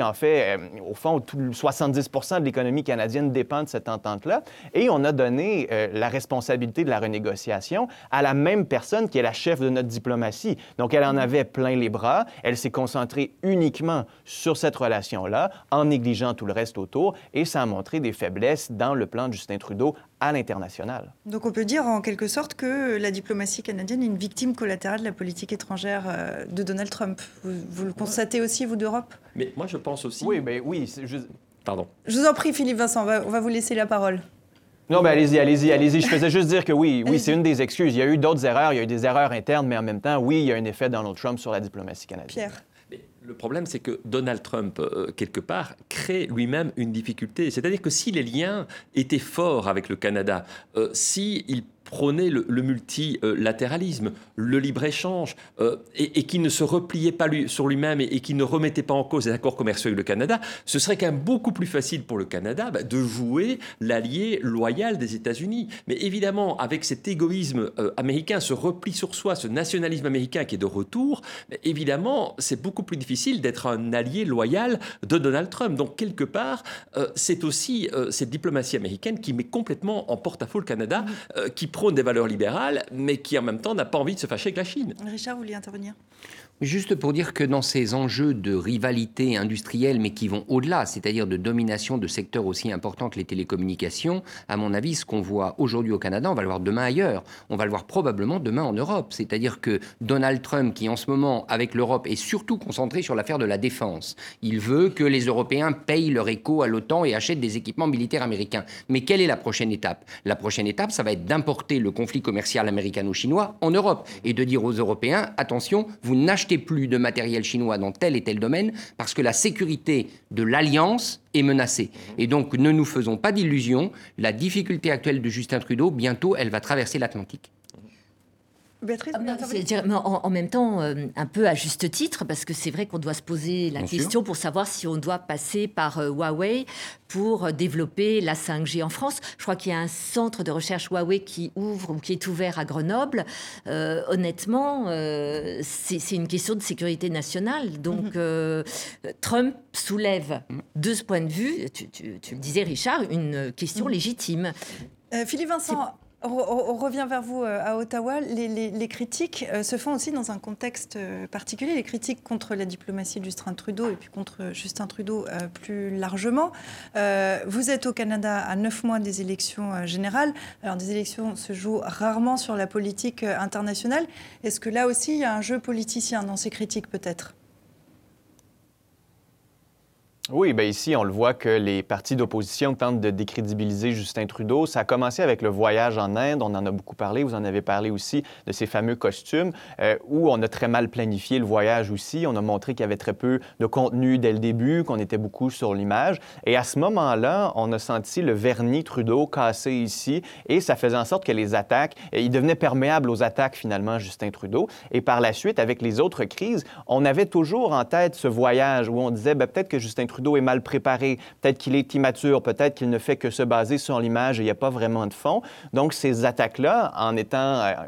en fait, au fond, 70% de l'économie canadienne dépend de cette entente-là et on a donné la responsabilité de la renégociation à la même personne qui est la chef de notre diplomatie. Donc, elle en avait plein les bras. Elle s'est concentrée uniquement sur cette relation-là, en négligeant tout le reste autour, et ça a montré des faiblesses dans le plan de Justin Trudeau à l'international. Donc, on peut dire en quelque sorte que la diplomatie canadienne est une victime collatérale de la politique étrangère de Donald Trump. Vous le constatez aussi, vous, d'Europe? Mais moi, je pense aussi... Oui, bien oui. Pardon. Je vous en prie, Philippe-Vincent, on va vous laisser la parole. Non, bien, allez-y. Je faisais juste dire que oui, c'est une des excuses. Il y a eu d'autres erreurs, il y a eu des erreurs internes, mais en même temps, oui, il y a un effet Donald Trump sur la diplomatie canadienne. Pierre. Le problème, c'est que Donald Trump, quelque part, crée lui-même une difficulté. C'est-à-dire que si les liens étaient forts avec le Canada, s'il prônait le multilatéralisme, le libre-échange, et qu'il ne se repliait pas sur lui-même et qu'il ne remettait pas en cause les accords commerciaux avec le Canada, ce serait quand même beaucoup plus facile pour le Canada de jouer l'allié loyal des États-Unis. Mais évidemment, avec cet égoïsme américain, ce repli sur soi, ce nationalisme américain qui est de retour, évidemment, c'est beaucoup plus difficile d'être un allié loyal de Donald Trump. Donc, quelque part, c'est aussi cette diplomatie américaine qui met complètement en porte-à-faux le Canada, qui prône des valeurs libérales, mais qui en même temps n'a pas envie de se fâcher avec la Chine. Richard, vous voulez intervenir ? Juste pour dire que dans ces enjeux de rivalité industrielle, mais qui vont au-delà, c'est-à-dire de domination de secteurs aussi importants que les télécommunications, à mon avis, ce qu'on voit aujourd'hui au Canada, on va le voir demain ailleurs. On va le voir probablement demain en Europe. C'est-à-dire que Donald Trump, qui en ce moment, avec l'Europe, est surtout concentré sur l'affaire de la défense. Il veut que les Européens payent leur éco à l'OTAN et achètent des équipements militaires américains. Mais quelle est la prochaine étape ? La prochaine étape, ça va être d'importer le conflit commercial américano-chinois en Europe et de dire aux Européens, attention, vous n'achetez plus de matériel chinois dans tel et tel domaine parce que la sécurité de l'alliance est menacée. Et donc, ne nous faisons pas d'illusions, la difficulté actuelle de Justin Trudeau, bientôt, elle va traverser l'Atlantique. Béatrice, en même temps, un peu à juste titre, parce que c'est vrai qu'on doit se poser la question pour savoir si on doit passer par Huawei pour développer la 5G en France. Je crois qu'il y a un centre de recherche Huawei qui ouvre ou qui est ouvert à Grenoble. Honnêtement, c'est une question de sécurité nationale. Donc, Trump soulève, de ce point de vue, tu le disais, Richard, une question légitime. Philippe-Vincent... On revient vers vous à Ottawa. Les critiques se font aussi dans un contexte particulier. Les critiques contre la diplomatie de Justin Trudeau et puis contre Justin Trudeau plus largement. Vous êtes au Canada à 9 mois des élections générales. Alors, des élections se jouent rarement sur la politique internationale. Est-ce que là aussi, il y a un jeu politicien dans ces critiques, peut-être ? Oui, bien ici, on le voit que les partis d'opposition tentent de décrédibiliser Justin Trudeau. Ça a commencé avec le voyage en Inde, on en a beaucoup parlé, vous en avez parlé aussi, de ces fameux costumes, où on a très mal planifié le voyage aussi. On a montré qu'il y avait très peu de contenu dès le début, qu'on était beaucoup sur l'image. Et à ce moment-là, on a senti le vernis Trudeau cassé ici, et ça faisait en sorte que les attaques... Il devenait perméable aux attaques, finalement, Justin Trudeau. Et par la suite, avec les autres crises, on avait toujours en tête ce voyage où on disait, bien, peut-être que Justin Trudeau est mal préparé, peut-être qu'il est immature, peut-être qu'il ne fait que se baser sur l'image et il n'y a pas vraiment de fond. Donc, ces attaques-là,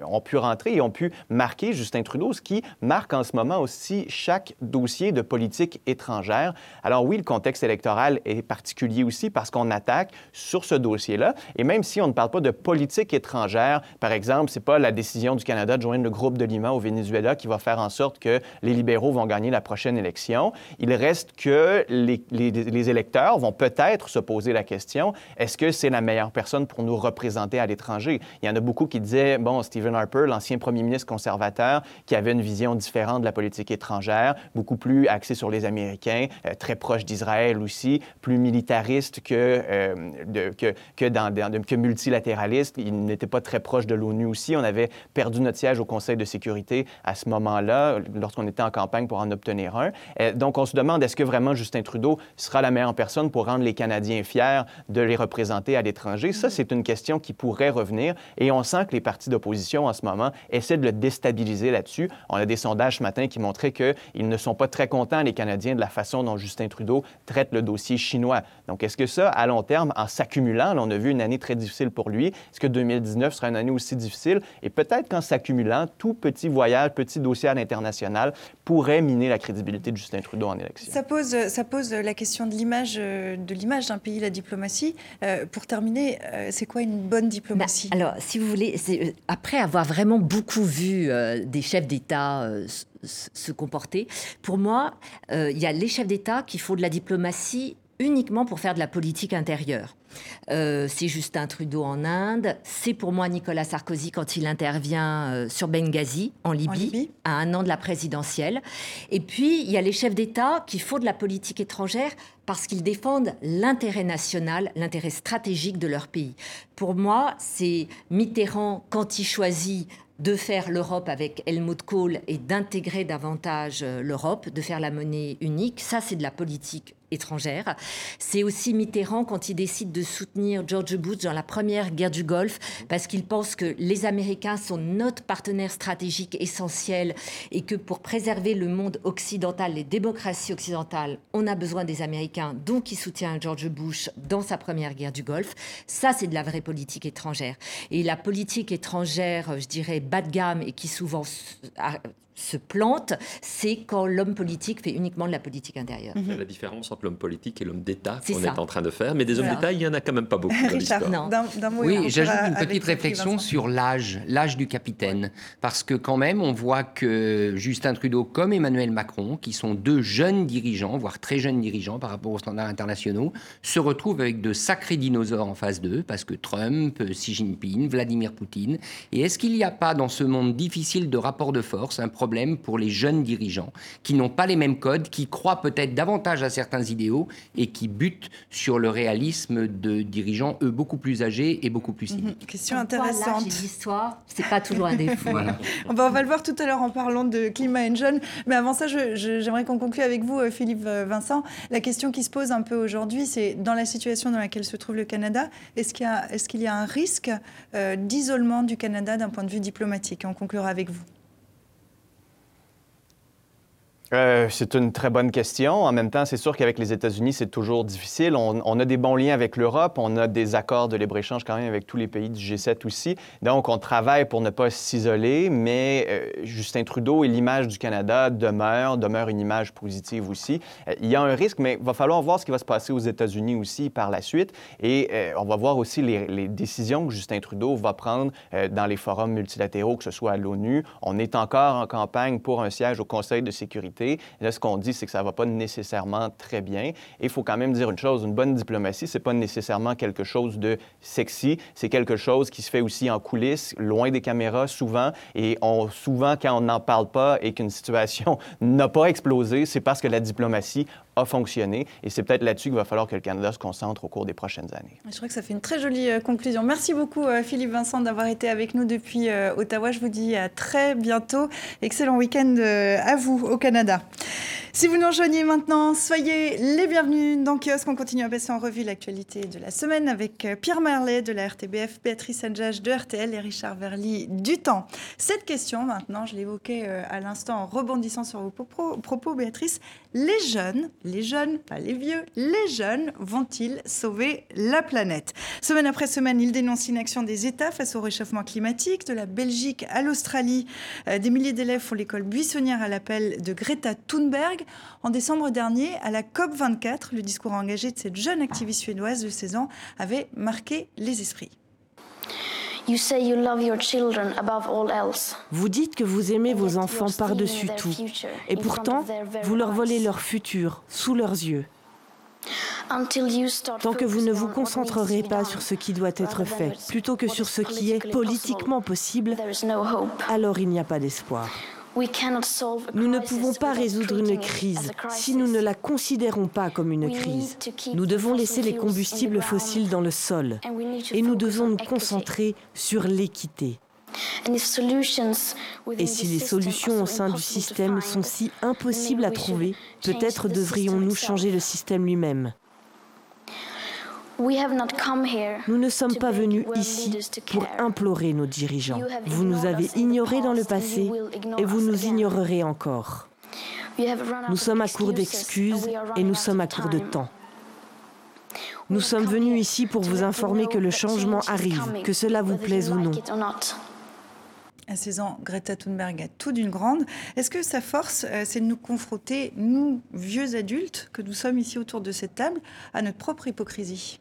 ont pu rentrer et ont pu marquer Justin Trudeau, ce qui marque en ce moment aussi chaque dossier de politique étrangère. Alors oui, le contexte électoral est particulier aussi parce qu'on attaque sur ce dossier-là. Et même si on ne parle pas de politique étrangère, par exemple, c'est pas la décision du Canada de joindre le groupe de Lima au Venezuela qui va faire en sorte que les libéraux vont gagner la prochaine élection. Il reste que les électeurs vont peut-être se poser la question, est-ce que c'est la meilleure personne pour nous représenter à l'étranger? Il y en a beaucoup qui disaient, bon, Stephen Harper, l'ancien premier ministre conservateur, qui avait une vision différente de la politique étrangère, beaucoup plus axée sur les Américains, très proche d'Israël aussi, plus militariste que multilatéraliste. Il n'était pas très proche de l'ONU aussi. On avait perdu notre siège au Conseil de sécurité à ce moment-là, lorsqu'on était en campagne pour en obtenir un. Donc, on se demande, est-ce que vraiment Justin Trudeau sera la meilleure personne pour rendre les Canadiens fiers de les représenter à l'étranger? Ça, c'est une question qui pourrait revenir et on sent que les partis d'opposition en ce moment essaient de le déstabiliser là-dessus. On a des sondages ce matin qui montraient qu'ils ne sont pas très contents, les Canadiens, de la façon dont Justin Trudeau traite le dossier chinois. Donc, est-ce que ça, à long terme, en s'accumulant, là, on a vu une année très difficile pour lui, est-ce que 2019 sera une année aussi difficile? Et peut-être qu'en s'accumulant, tout petit voyage, petit dossier à l'international pourrait miner la crédibilité de Justin Trudeau en élection. Ça pose la question de l'image d'un pays, la diplomatie. Pour terminer, c'est quoi une bonne diplomatie? Alors, si vous voulez, après avoir vraiment beaucoup vu des chefs d'État se comporter, pour moi, il y a les chefs d'État qui font de la diplomatie uniquement pour faire de la politique intérieure. C'est Justin Trudeau en Inde, c'est pour moi Nicolas Sarkozy quand il intervient sur Benghazi, en Libye, à 1 an de la présidentielle. Et puis, il y a les chefs d'État qui font de la politique étrangère parce qu'ils défendent l'intérêt national, l'intérêt stratégique de leur pays. Pour moi, c'est Mitterrand quand il choisit de faire l'Europe avec Helmut Kohl et d'intégrer davantage l'Europe, de faire la monnaie unique. Ça, c'est de la politique étrangère. C'est aussi Mitterrand quand il décide de soutenir George Bush dans la première guerre du Golfe parce qu'il pense que les Américains sont notre partenaire stratégique essentiel et que pour préserver le monde occidental, les démocraties occidentales, on a besoin des Américains, donc il soutient George Bush dans sa première guerre du Golfe. Ça, c'est de la vraie politique étrangère. Et la politique étrangère, je dirais, bas de gamme et qui souvent se plante, c'est quand l'homme politique fait uniquement de la politique intérieure. La différence entre l'homme politique et l'homme d'État est en train de faire, mais des hommes d'État, il n'y en a quand même pas beaucoup dans l'histoire. J'ajoute une petite réflexion sur l'âge du capitaine, parce que quand même, on voit que Justin Trudeau comme Emmanuel Macron, qui sont 2 jeunes dirigeants, voire très jeunes dirigeants par rapport aux standards internationaux, se retrouvent avec de sacrés dinosaures en face d'eux, parce que Trump, Xi Jinping, Vladimir Poutine, et est-ce qu'il n'y a pas dans ce monde difficile de rapport de force un problème problème pour les jeunes dirigeants qui n'ont pas les mêmes codes, qui croient peut-être davantage à certains idéaux et qui butent sur le réalisme de dirigeants, eux, beaucoup plus âgés et beaucoup plus cyniques. Question intéressante. Là, l'histoire, c'est pas toujours un défaut. Voilà. On va le voir tout à l'heure en parlant de climat et jeunes. Mais avant ça, j'aimerais qu'on conclue avec vous, Philippe-Vincent. La question qui se pose un peu aujourd'hui, c'est dans la situation dans laquelle se trouve le Canada, est-ce qu'il y a un risque d'isolement du Canada d'un point de vue diplomatique ? On conclura avec vous. C'est une très bonne question. En même temps, c'est sûr qu'avec les États-Unis, c'est toujours difficile. On a des bons liens avec l'Europe, on a des accords de libre-échange quand même avec tous les pays du G7 aussi. Donc, on travaille pour ne pas s'isoler, mais Justin Trudeau et l'image du Canada demeurent une image positive aussi. Il y a un risque, mais il va falloir voir ce qui va se passer aux États-Unis aussi par la suite. Et on va voir aussi les décisions que Justin Trudeau va prendre dans les forums multilatéraux, que ce soit à l'ONU. On est encore en campagne pour un siège au Conseil de sécurité. Là, ce qu'on dit, c'est que ça ne va pas nécessairement très bien. Et il faut quand même dire une chose, une bonne diplomatie, ce n'est pas nécessairement quelque chose de sexy, c'est quelque chose qui se fait aussi en coulisses, loin des caméras, souvent. Et souvent, quand on n'en parle pas et qu'une situation n'a pas explosé, c'est parce que la diplomatie a fonctionné. Et c'est peut-être là-dessus qu'il va falloir que le Canada se concentre au cours des prochaines années. Je crois que ça fait une très jolie conclusion. Merci beaucoup, Philippe-Vincent, d'avoir été avec nous depuis Ottawa. Je vous dis à très bientôt. Excellent week-end à vous au Canada. Si vous nous rejoignez maintenant, soyez les bienvenus dans Kiosk. On continue à passer en revue l'actualité de la semaine avec Pierre Marlet de la RTBF, Béatrice Adjage de RTL et Richard Werly du Temps. Cette question maintenant, je l'évoquais à l'instant en rebondissant sur vos propos, Béatrice. Les jeunes, pas les vieux, les jeunes vont-ils sauver la planète ? Semaine après semaine, ils dénoncent l'inaction des États face au réchauffement climatique, de la Belgique à l'Australie. Des milliers d'élèves font l'école buissonnière à l'appel de Greta Thunberg. En décembre dernier, à la COP24, le discours engagé de cette jeune activiste suédoise de 16 ans avait marqué les esprits. Vous dites que vous aimez vos enfants par-dessus tout, et pourtant, vous leur volez leur futur, sous leurs yeux. Tant que vous ne vous concentrerez pas sur ce qui doit être fait, plutôt que sur ce qui est politiquement possible, alors il n'y a pas d'espoir. Nous ne pouvons pas résoudre une crise si nous ne la considérons pas comme une crise. Nous devons laisser les combustibles fossiles dans le sol et nous devons nous concentrer sur l'équité. Et si les solutions au sein du système sont si impossibles à trouver, peut-être devrions-nous changer le système lui-même. Nous ne sommes pas venus ici pour implorer nos dirigeants. Vous nous avez ignorés dans le passé et vous nous ignorerez encore. Nous sommes à court d'excuses et nous sommes à court de temps. Nous sommes venus ici pour vous informer que le changement arrive, que cela vous plaise ou non. À 16 ans, Greta Thunberg a tout d'une grande. Est-ce que sa force, c'est de nous confronter, nous, vieux adultes, que nous sommes ici autour de cette table, à notre propre hypocrisie ?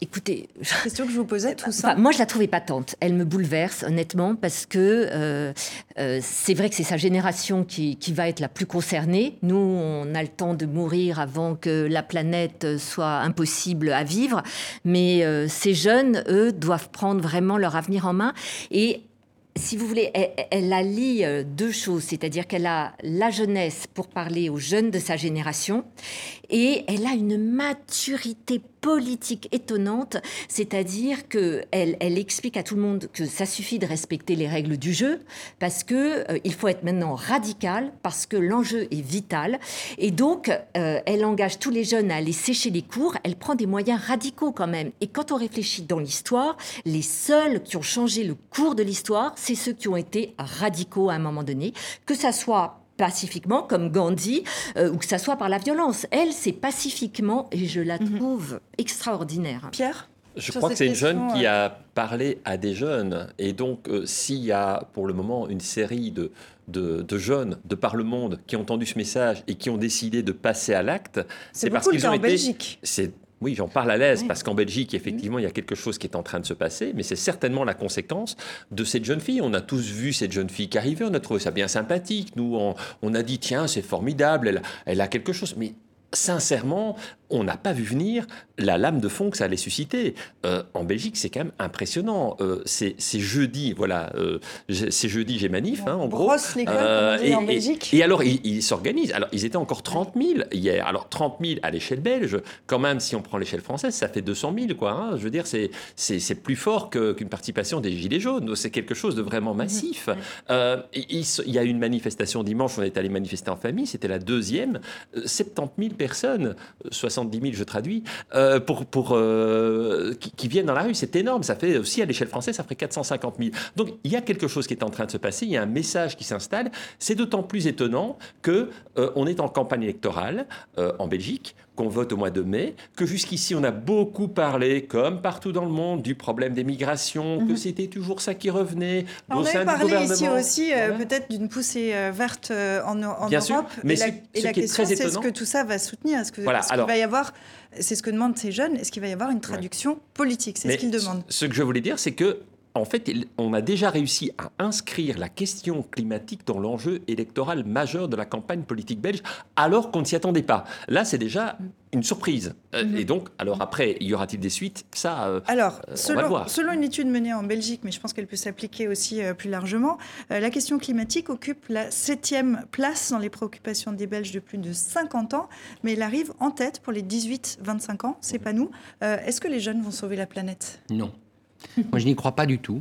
Écoutez, c'est question que je vous posais tout ça. Moi, je la trouvais patente. Elle me bouleverse, honnêtement, parce que c'est vrai que c'est sa génération qui va être la plus concernée. Nous, on a le temps de mourir avant que la planète soit impossible à vivre. Mais ces jeunes, eux, doivent prendre vraiment leur avenir en main. Et si vous voulez, elle allie deux choses, c'est-à-dire qu'elle a la jeunesse pour parler aux jeunes de sa génération et elle a une maturité politique étonnante, c'est-à-dire qu'elle explique à tout le monde que ça suffit de respecter les règles du jeu parce qu'il faut être maintenant radical, parce que l'enjeu est vital. Et donc, elle engage tous les jeunes à aller sécher les cours. Elle prend des moyens radicaux quand même. Et quand on réfléchit dans l'histoire, les seuls qui ont changé le cours de l'histoire, c'est ceux qui ont été radicaux à un moment donné, que ça soit pacifiquement, comme Gandhi, ou que ça soit par la violence. Elle, c'est pacifiquement, et je la trouve extraordinaire. Pierre ? Je crois que c'est une jeune qui a parlé à des jeunes. Et donc, s'il y a, pour le moment, une série de jeunes de par le monde qui ont entendu ce message et qui ont décidé de passer à l'acte, c'est parce qu'ils ont été... Belgique. Oui, j'en parle à l'aise, parce qu'en Belgique, effectivement, il y a quelque chose qui est en train de se passer, mais c'est certainement la conséquence de cette jeune fille. On a tous vu cette jeune fille qui arrivait, on a trouvé ça bien sympathique. Nous, on a dit, tiens, c'est formidable, elle a quelque chose. Mais sincèrement, on n'a pas vu venir la lame de fond que ça allait susciter. En Belgique, c'est quand même impressionnant. C'est jeudi, voilà. C'est jeudi, j'ai manif, hein, en gros. Grosse négo, en Belgique. Et alors, ils s'organisent. Alors, ils étaient encore 30 000 hier. Alors, 30 000 à l'échelle belge, quand même, si on prend l'échelle française, ça fait 200 000, quoi. Hein. Je veux dire, c'est plus fort qu'une participation des Gilets jaunes. C'est quelque chose de vraiment massif. Il y a eu une manifestation dimanche, on est allé manifester en famille, c'était la deuxième. 70 000 personnes, 70 000 je traduis, qui viennent dans la rue, c'est énorme. Ça fait aussi à l'échelle française, ça ferait 450 000. Donc il y a quelque chose qui est en train de se passer. Il y a un message qui s'installe. C'est d'autant plus étonnant que on est en campagne électorale en Belgique, qu'on vote au mois de mai, que jusqu'ici on a beaucoup parlé, comme partout dans le monde, du problème des migrations, que c'était toujours ça qui revenait. Alors, on a parlé ici aussi peut-être d'une poussée verte en Europe. Sûr. Mais la question, c'est est-ce que tout ça va soutenir, est-ce que voilà, alors, va y avoir, c'est ce que demandent ces jeunes, est-ce qu'il va y avoir une traduction politique, c'est ce qu'ils demandent. Ce que je voulais dire, c'est que en fait, on a déjà réussi à inscrire la question climatique dans l'enjeu électoral majeur de la campagne politique belge, alors qu'on ne s'y attendait pas. Là, c'est déjà une surprise. Et donc, alors après, y aura-t-il des suites ? Ça, on va voir. Selon une étude menée en Belgique, mais je pense qu'elle peut s'appliquer aussi plus largement, la question climatique occupe la 7e place dans les préoccupations des Belges de plus de 50 ans, mais elle arrive en tête pour les 18-25 ans, c'est pas nous. Est-ce que les jeunes vont sauver la planète ? Non. Moi, je n'y crois pas du tout,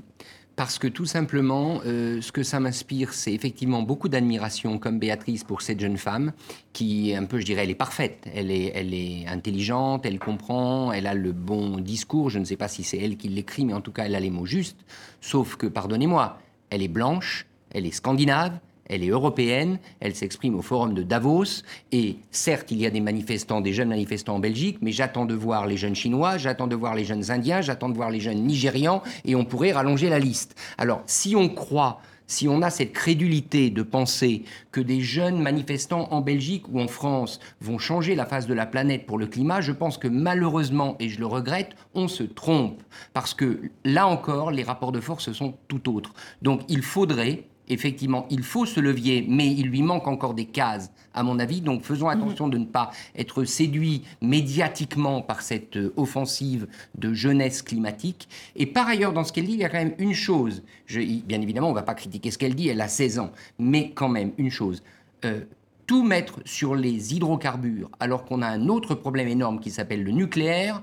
parce que tout simplement, ce que ça m'inspire, c'est effectivement beaucoup d'admiration, comme Béatrice, pour cette jeune femme qui, un peu, je dirais, elle est parfaite. Elle est intelligente, elle comprend, elle a le bon discours. Je ne sais pas si c'est elle qui l'écrit, mais en tout cas, elle a les mots justes. Sauf que, pardonnez-moi, elle est blanche, elle est scandinave, elle est européenne, elle s'exprime au forum de Davos, et certes, il y a des manifestants, des jeunes manifestants en Belgique, mais j'attends de voir les jeunes Chinois, j'attends de voir les jeunes Indiens, j'attends de voir les jeunes Nigérians, et on pourrait rallonger la liste. Alors, si on croit, si on a cette crédulité de penser que des jeunes manifestants en Belgique ou en France vont changer la face de la planète pour le climat, je pense que malheureusement, et je le regrette, on se trompe. Parce que, là encore, les rapports de force sont tout autres. Donc, il faudrait... Effectivement, il faut ce levier, mais il lui manque encore des cases, à mon avis. Donc, faisons attention de ne pas être séduits médiatiquement par cette offensive de jeunesse climatique. Et par ailleurs, dans ce qu'elle dit, il y a quand même une chose. Bien évidemment, on ne va pas critiquer ce qu'elle dit, elle a 16 ans. Mais quand même, une chose. Tout mettre sur les hydrocarbures, alors qu'on a un autre problème énorme qui s'appelle le nucléaire...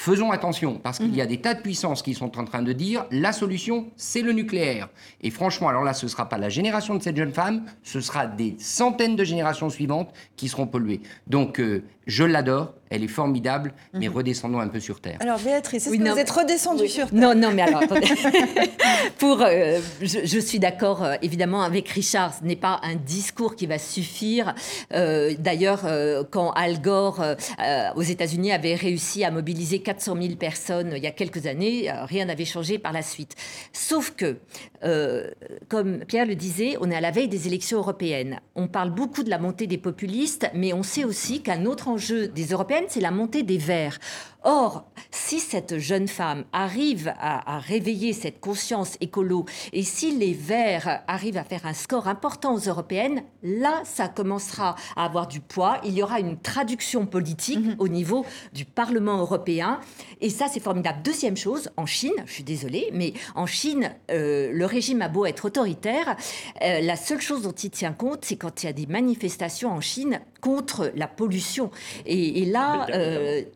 Faisons attention, parce qu'il y a des tas de puissances qui sont en train de dire « la solution, c'est le nucléaire ». Et franchement, alors là, ce ne sera pas la génération de cette jeune femme, ce sera des centaines de générations suivantes qui seront polluées. Donc, je l'adore, elle est formidable, mais redescendons un peu sur Terre. Alors, Béatrice, est-ce que vous êtes redescendue sur Terre ? Non, mais alors, attendez. Je suis d'accord, évidemment, avec Richard. Ce n'est pas un discours qui va suffire. D'ailleurs, quand Al Gore, aux États-Unis avait réussi à mobiliser 400 000 personnes il y a quelques années, rien n'avait changé par la suite. Sauf que, comme Pierre le disait, on est à la veille des élections européennes. On parle beaucoup de la montée des populistes, mais on sait aussi qu'un autre enjeu des européennes, c'est la montée des Verts. Or, si cette jeune femme arrive à réveiller cette conscience écolo, et si les Verts arrivent à faire un score important aux européennes, là, ça commencera à avoir du poids. Il y aura une traduction politique au niveau du Parlement européen. Et ça, c'est formidable. Deuxième chose, en Chine, je suis désolée, mais en Chine, le régime a beau être autoritaire, la seule chose dont il tient compte, c'est quand il y a des manifestations en Chine contre la pollution. Et là,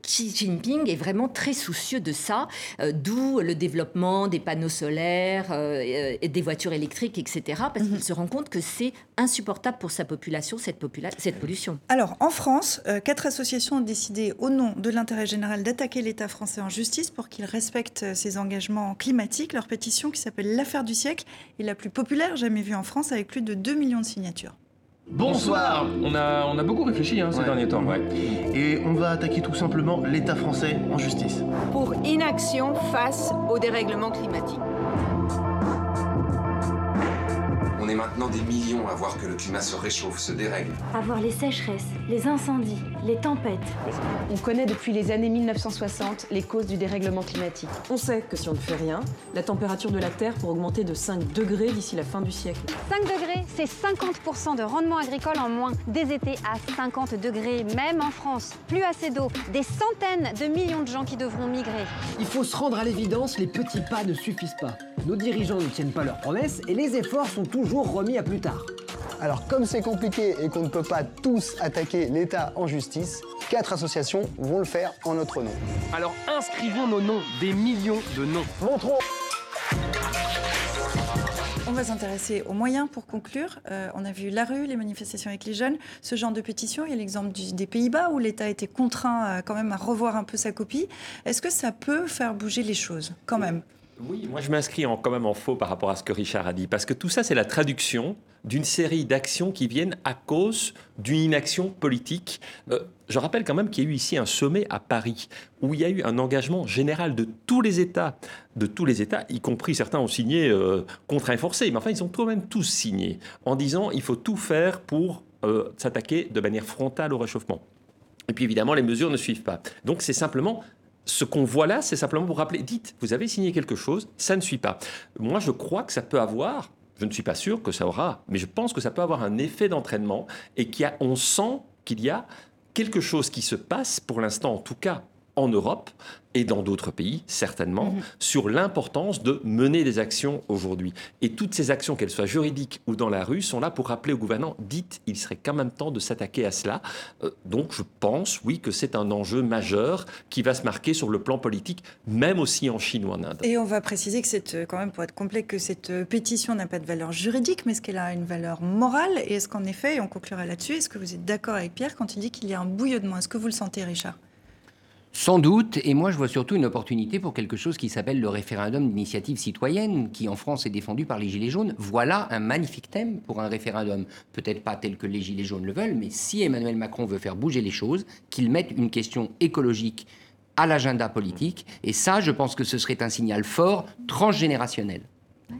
Xi Jinping est vraiment très soucieux de ça, d'où le développement des panneaux solaires, et des voitures électriques, etc., parce qu'il se rend compte que c'est insupportable pour sa population, cette pollution. Alors, en France, 4 associations ont décidé, au nom de l'intérêt général, d'attaquer l'État français en justice pour qu'il respecte ses engagements climatiques. Leur pétition, qui s'appelle « L'affaire du siècle », est la plus populaire jamais vue en France, avec plus de 2 millions de signatures. Bonsoir. On a beaucoup réfléchi ces derniers temps. Et on va attaquer tout simplement l'État français en justice. Pour inaction face au dérèglement climatique. On est maintenant des millions à voir que le climat se réchauffe, se dérègle. À voir les sécheresses, les incendies, les tempêtes. On connaît depuis les années 1960 les causes du dérèglement climatique. On sait que si on ne fait rien, la température de la Terre pourrait augmenter de 5 degrés d'ici la fin du siècle. 5 degrés, c'est 50% de rendement agricole en moins. Des étés à 50 degrés, même en France. Plus assez d'eau, des centaines de millions de gens qui devront migrer. Il faut se rendre à l'évidence, les petits pas ne suffisent pas. Nos dirigeants ne tiennent pas leurs promesses et les efforts sont toujours remis à plus tard. Alors comme c'est compliqué et qu'on ne peut pas tous attaquer l'État en justice, 4 associations vont le faire en notre nom. Alors inscrivons nos noms, des millions de noms. Montrons. On va s'intéresser aux moyens pour conclure. On a vu la rue, les manifestations avec les jeunes, ce genre de pétitions. Il y a l'exemple des Pays-Bas où l'État a été contraint quand même à revoir un peu sa copie. Est-ce que ça peut faire bouger les choses quand même ? Oui, moi je m'inscris quand même en faux par rapport à ce que Richard a dit, parce que tout ça c'est la traduction d'une série d'actions qui viennent à cause d'une inaction politique. Je rappelle quand même qu'il y a eu ici un sommet à Paris où il y a eu un engagement général de tous les États, y compris certains ont signé contraints forcés, mais enfin ils ont quand même tous signé en disant il faut tout faire pour s'attaquer de manière frontale au réchauffement. Et puis évidemment les mesures ne suivent pas. Donc c'est simplement... Ce qu'on voit là, c'est simplement pour rappeler, dites, vous avez signé quelque chose, ça ne suit pas. Moi, je crois que ça peut avoir, je ne suis pas sûr que ça aura, mais je pense que ça peut avoir un effet d'entraînement et qu'on sent qu'il y a quelque chose qui se passe, pour l'instant en tout cas, en Europe et dans d'autres pays, certainement, sur l'importance de mener des actions aujourd'hui. Et toutes ces actions, qu'elles soient juridiques ou dans la rue, sont là pour rappeler aux gouvernants, dites, il serait quand même temps de s'attaquer à cela. Donc je pense, oui, que c'est un enjeu majeur qui va se marquer sur le plan politique, même aussi en Chine ou en Inde. Et on va préciser que c'est quand même, pour être complet, que cette pétition n'a pas de valeur juridique, mais est-ce qu'elle a une valeur morale ? Et est-ce qu'en effet, et on conclura là-dessus, est-ce que vous êtes d'accord avec Pierre quand il dit qu'il y a un bouillonnement ? Est-ce que vous le sentez, Richard ? Sans doute, et moi je vois surtout une opportunité pour quelque chose qui s'appelle le référendum d'initiative citoyenne, qui en France est défendu par les Gilets jaunes. Voilà un magnifique thème pour un référendum. Peut-être pas tel que les Gilets jaunes le veulent, mais si Emmanuel Macron veut faire bouger les choses, qu'il mette une question écologique à l'agenda politique, et ça je pense que ce serait un signal fort, transgénérationnel.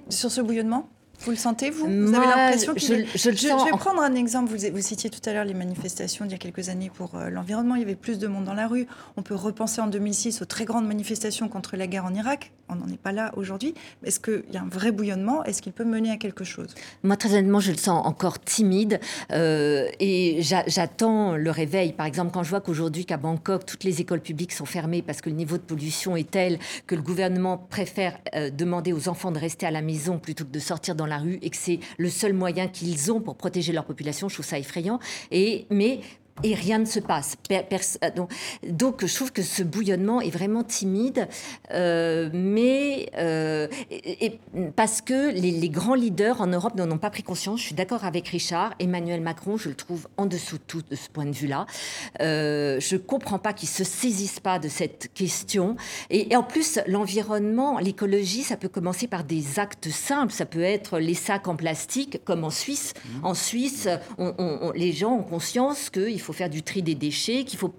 Sur ce bouillonnement ? Vous le sentez, vous ? Vous avez l'impression que... Je vais prendre un exemple. Vous citiez tout à l'heure les manifestations d'il y a quelques années pour l'environnement. Il y avait plus de monde dans la rue. On peut repenser en 2006 aux très grandes manifestations contre la guerre en Irak. On n'en est pas là aujourd'hui. Est-ce qu'il y a un vrai bouillonnement ? Est-ce qu'il peut mener à quelque chose ? Moi, très honnêtement, je le sens encore timide. Et j'attends le réveil. Par exemple, quand je vois qu'aujourd'hui, qu'à Bangkok, toutes les écoles publiques sont fermées parce que le niveau de pollution est tel que le gouvernement préfère demander aux enfants de rester à la maison plutôt que de sortir dans la rue et que c'est le seul moyen qu'ils ont pour protéger leur population, je trouve ça effrayant. Et rien ne se passe. Donc je trouve que ce bouillonnement est vraiment timide, mais parce que les grands leaders en Europe n'en ont pas pris conscience. Je suis d'accord avec Richard. Emmanuel Macron, je le trouve en dessous de tout de ce point de vue-là. Je ne comprends pas qu'ils ne se saisissent pas de cette question. Et en plus, l'environnement, l'écologie, ça peut commencer par des actes simples. Ça peut être les sacs en plastique, comme en Suisse. En Suisse, les gens ont conscience qu'il faut faire du tri des déchets, qu'il faut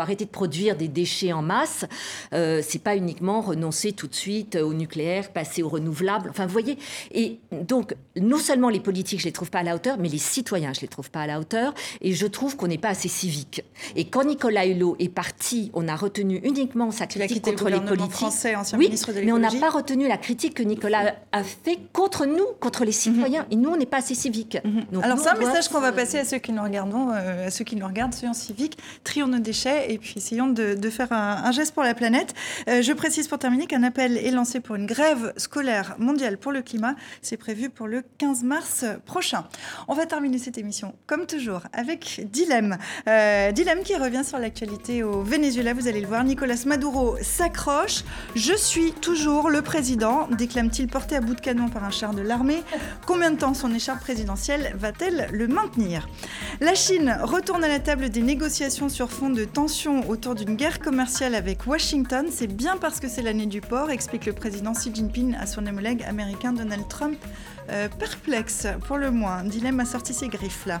arrêter de produire des déchets en masse. C'est pas uniquement renoncer tout de suite au nucléaire, passer au renouvelable. Enfin, vous voyez. Et donc, non seulement les politiques, je les trouve pas à la hauteur, mais les citoyens, je les trouve pas à la hauteur. Et je trouve qu'on n'est pas assez civique. Et quand Nicolas Hulot est parti, on a retenu uniquement sa critique contre les politiques. Français, ancien ministre de l'écologie. Mais on n'a pas retenu la critique que Nicolas a fait contre nous, contre les citoyens. Et nous, on n'est pas assez civique. Donc, alors, c'est un message qu'on va passer à ceux qui nous regardons. À ceux qui nous regardent, soyons civiques, trions nos déchets et puis essayons de faire un geste pour la planète. Je précise pour terminer qu'un appel est lancé pour une grève scolaire mondiale pour le climat. C'est prévu pour le 15 mars prochain. On va terminer cette émission, comme toujours, avec Dilemme. Dilemme qui revient sur l'actualité au Venezuela. Vous allez le voir, Nicolas Maduro s'accroche. Je suis toujours le président, déclame-t-il, porté à bout de canon par un char de l'armée. Combien de temps son écharpe présidentielle va-t-elle le maintenir ? La Chine retourne à la table des négociations sur fond de tensions autour d'une guerre commerciale avec Washington. C'est bien parce que c'est l'année du porc, explique le président Xi Jinping à son homologue américain Donald Trump perplexe, pour le moins. Dilemme a sorti ses griffes, là.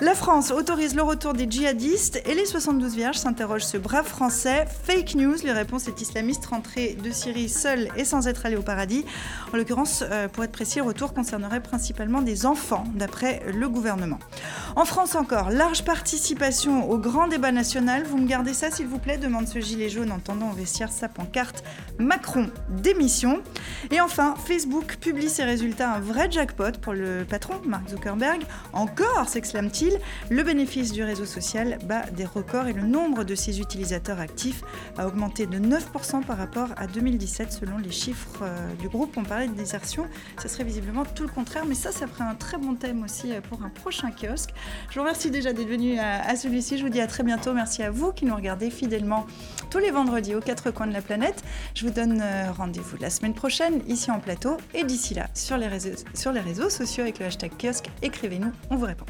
La France autorise le retour des djihadistes et les 72 vierges s'interrogent ce brave français. Fake news, les réponses est islamiste rentré de Syrie seul et sans être allé au paradis. En l'occurrence, pour être précis, le retour concernerait principalement des enfants, d'après le gouvernement. En France encore, large participation au grand débat national. Vous me gardez ça, s'il vous plaît, demande ce gilet jaune en tendant au vestiaire sa pancarte Macron démission. Et enfin, Facebook publie ses résultats, un vrai jackpot pour le patron Mark Zuckerberg. Encore, s'exclame-t-il, le bénéfice du réseau social bat des records et le nombre de ses utilisateurs actifs a augmenté de 9% par rapport à 2017 selon les chiffres du groupe. On parlait de désertion, ça serait visiblement tout le contraire, mais ça ferait un très bon thème aussi pour un prochain kiosque. Je vous remercie déjà d'être venu à celui-ci, je vous dis à très bientôt. Merci à vous qui nous regardez fidèlement tous les vendredis aux quatre coins de la planète. Je vous donne rendez-vous la semaine prochaine ici en plateau et d'ici là sur les réseaux sociaux avec le hashtag kiosque. Écrivez-nous, on vous répond.